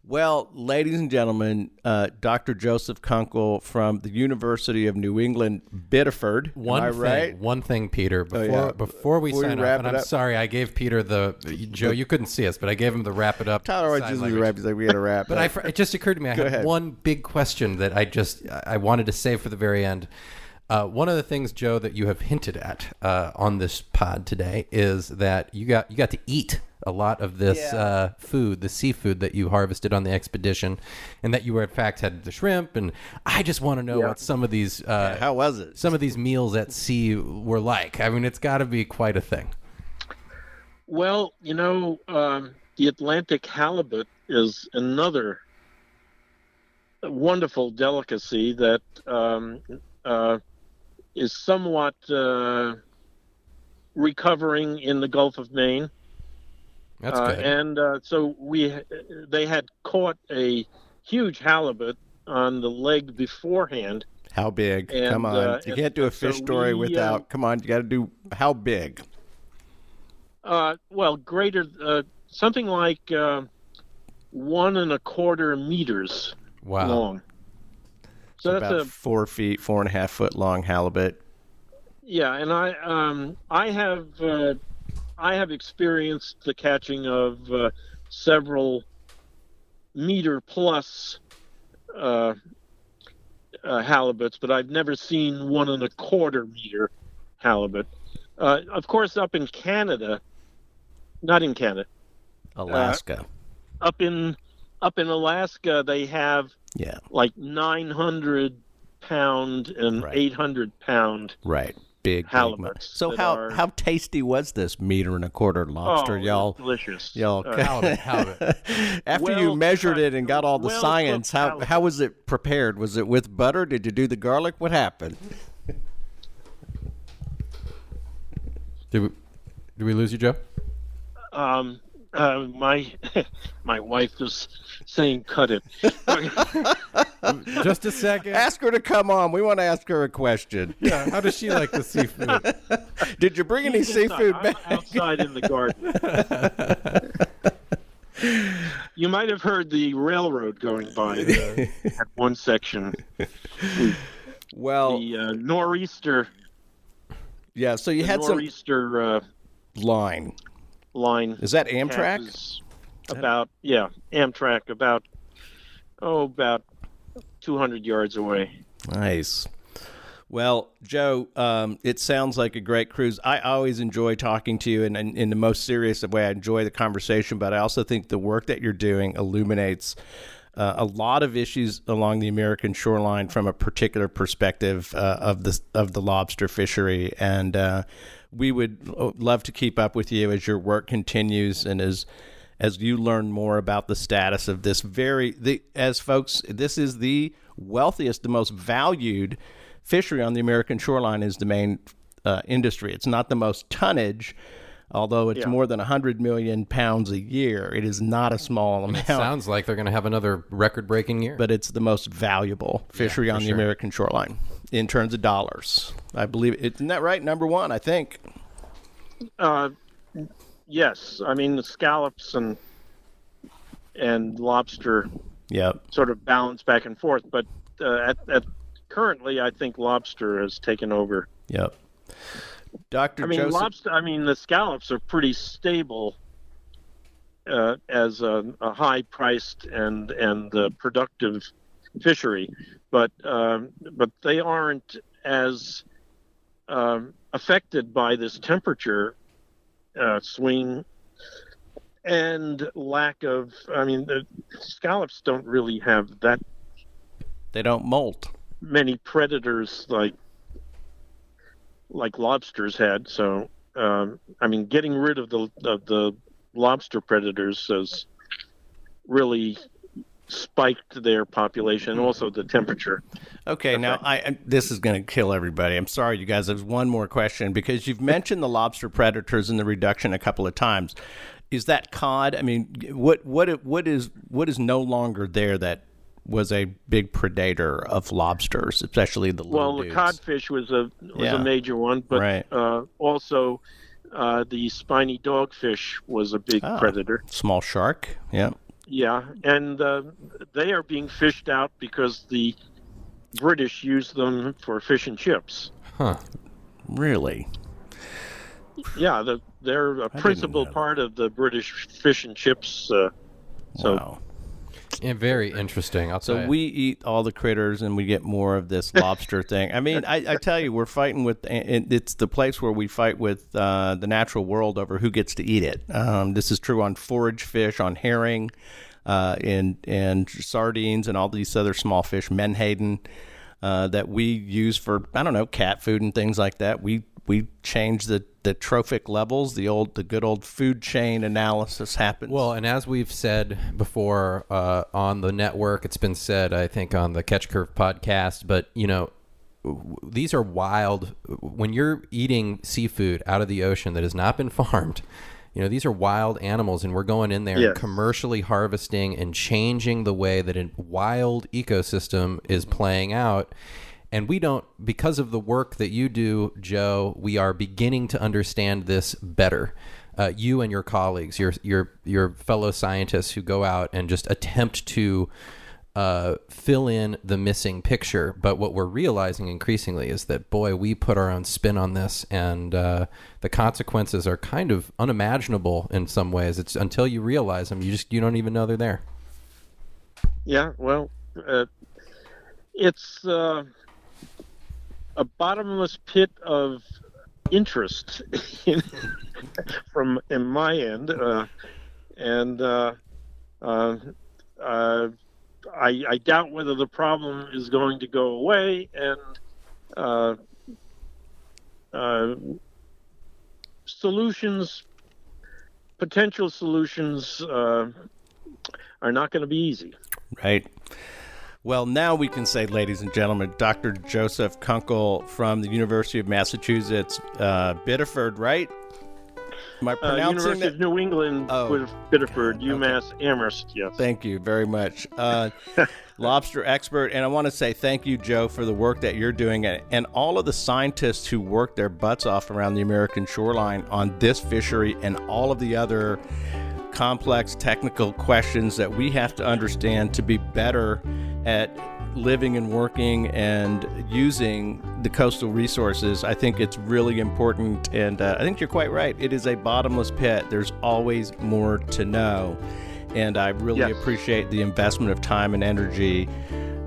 Well, ladies and gentlemen, uh, Doctor Joseph Kunkel from the University of New England, Biddeford. One am I thing, right? One thing, Peter, before, oh, yeah. before we before sign off, and I'm up. sorry, I gave Peter the, Joe, you couldn't see us, but I gave him the wrap it up. Tyler always usually wraps like we had a wrap. But I, it just occurred to me, I Go had ahead. one big question that I just, I wanted to save for the very end. Uh, one of the things, Joe, that you have hinted at uh, on this pod today is that you got you got to eat a lot of this yeah. uh, food, the seafood that you harvested on the expedition, and that you were in fact had the shrimp. And I just want to know yeah. what some of these uh, yeah, how was it? Some of these meals at sea were like. I mean, it's got to be quite a thing. Well, you know, um, the Atlantic halibut is another wonderful delicacy that um, uh, is somewhat uh, recovering in the Gulf of Maine. That's good. Uh, and uh, so we, they had caught a huge halibut on the leg beforehand. How big? And, come on. Uh, you can't do a fish so story we, without, uh, come on, you got to do how big? Uh, well, greater, uh, something like uh, one and a quarter meters wow. long. So, so that's about a, four feet, four and a half foot long halibut. Yeah, and I, um, I have... Uh, I have experienced the catching of uh, several meter plus uh, uh, halibuts, but I've never seen one and a quarter meter halibut. Uh, of course, up in Canada, not in Canada, Alaska. Uh, up in up in Alaska, they have yeah. like nine hundred pound and right. eight hundred pound. Right. Big, big so how are... how tasty was this meter and a quarter lobster, oh, y'all? Delicious, y'all. Uh, halibut, halibut. After well, you measured it and got all the well, science, how halibut. how was it prepared? Was it with butter? Did you do the garlic? What happened? Did we did we lose you, Joe? Um, uh, my my wife was saying, "Cut it." Just a second. Ask her to come on. We want to ask her a question. Yeah, how does she like the seafood? Did you bring any seafood not, back? I'm outside in the garden. You might have heard the railroad going by the, at one section. Well, the uh, nor'easter. Yeah, so you had nor'easter, some nor'easter uh, line. Line. Is that Amtrak? Is about yeah, Amtrak. About oh, about. two hundred yards away. Nice. Well, Joe, um, it sounds like a great cruise. I always enjoy talking to you, and in the most serious way, I enjoy the conversation, but I also think the work that you're doing illuminates uh, a lot of issues along the American shoreline from a particular perspective uh, of the of the lobster fishery, and uh, we would love to keep up with you as your work continues and as as you learn more about the status of this very, the, as folks, this is the wealthiest, the most valued fishery on the American shoreline is the main uh, industry. It's not the most tonnage, although it's yeah. more than one hundred million pounds a year. It is not a small amount. It sounds like they're going to have another record-breaking year. But it's the most valuable fishery yeah, on the sure. American shoreline in terms of dollars. I believe, it, isn't that right? Number one, I think. Uh Yes, I mean the scallops and and lobster yep. sort of balance back and forth, but uh, at, at currently, I think lobster has taken over. Yep, Doctor I mean, Joseph... lobster. I mean, the scallops are pretty stable uh, as a, a high-priced and and uh, productive fishery, but um, but they aren't as um, affected by this temperature. Uh, swing and lack of, I mean, the scallops don't really have that. They don't molt. Many predators like like lobsters had. So, um, I mean, getting rid of the of the lobster predators has really spiked their population and also the temperature. Okay, okay. Now I this is going to kill everybody. I'm sorry, you guys. There's one more question because you've mentioned the lobster predators and the reduction a couple of times. Is that cod? I mean, what what what is what is no longer there that was a big predator of lobsters, especially the little Well, dudes. The codfish was a was yeah. a major one, but right. uh, also uh, the spiny dogfish was a big oh, predator. Small shark, yeah. Yeah, and uh, they are being fished out because the British use them for fish and chips. Huh, really? Yeah, the, they're a principal part of the British fish and chips. Uh, so. Wow. Yeah, very interesting. I'll so we eat all the critters, and we get more of this lobster thing. I mean, I, I tell you, we're fighting with, and it's the place where we fight with uh, the natural world over who gets to eat it. Um, this is true on forage fish, on herring, uh, and and sardines, and all these other small fish, menhaden, uh, that we use for, I don't know, cat food and things like that. We we change the the trophic levels, the old, the good old food chain analysis happens. Well, and as we've said before uh, on the network, it's been said, I think, on the Catch Curve podcast, but, you know, w- these are wild. When you're eating seafood out of the ocean that has not been farmed, you know, these are wild animals, and we're going in there yes. and commercially harvesting and changing the way that a wild ecosystem is playing out. And we don't, because of the work that you do, Joe, we are beginning to understand this better. Uh, you and your colleagues, your your your fellow scientists who go out and just attempt to uh, fill in the missing picture. But what we're realizing increasingly is that, boy, we put our own spin on this, and uh, the consequences are kind of unimaginable in some ways. It's until you realize them, you just you don't even know they're there. Yeah, well, uh, it's... Uh... a bottomless pit of interest from in my end, uh, and uh, uh, uh, I, I doubt whether the problem is going to go away. And uh, uh, solutions, potential solutions, uh, are not going to be easy. Right. Well, now we can say, ladies and gentlemen, Doctor Joseph Kunkel from the University of Massachusetts, uh, Biddeford, right? Am I pronouncing uh, University that? of New England, oh, Biddeford, God, UMass okay. Amherst, yes. Thank you very much. Uh, lobster expert, and I want to say thank you, Joe, for the work that you're doing, and all of the scientists who work their butts off around the American shoreline on this fishery and all of the other complex technical questions that we have to understand to be better at living and working and using the coastal resources. I think it's really important, and uh, I think you're quite right. It is a bottomless pit. There's always more to know, and I really yes. appreciate the investment of time and energy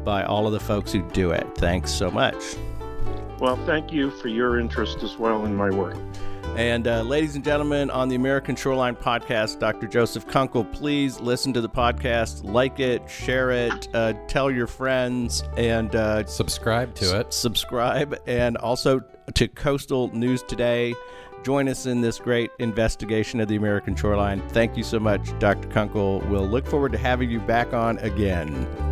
by all of the folks who do it. Thanks so much. Well, thank you for your interest as well in my work. And uh, ladies and gentlemen, on the American Shoreline Podcast, Doctor Joseph Kunkel, please listen to the podcast, like it, share it, uh, tell your friends, and uh, subscribe to it. S- subscribe, and also to Coastal News Today. Join us in this great investigation of the American shoreline. Thank you so much, Doctor Kunkel. We'll look forward to having you back on again.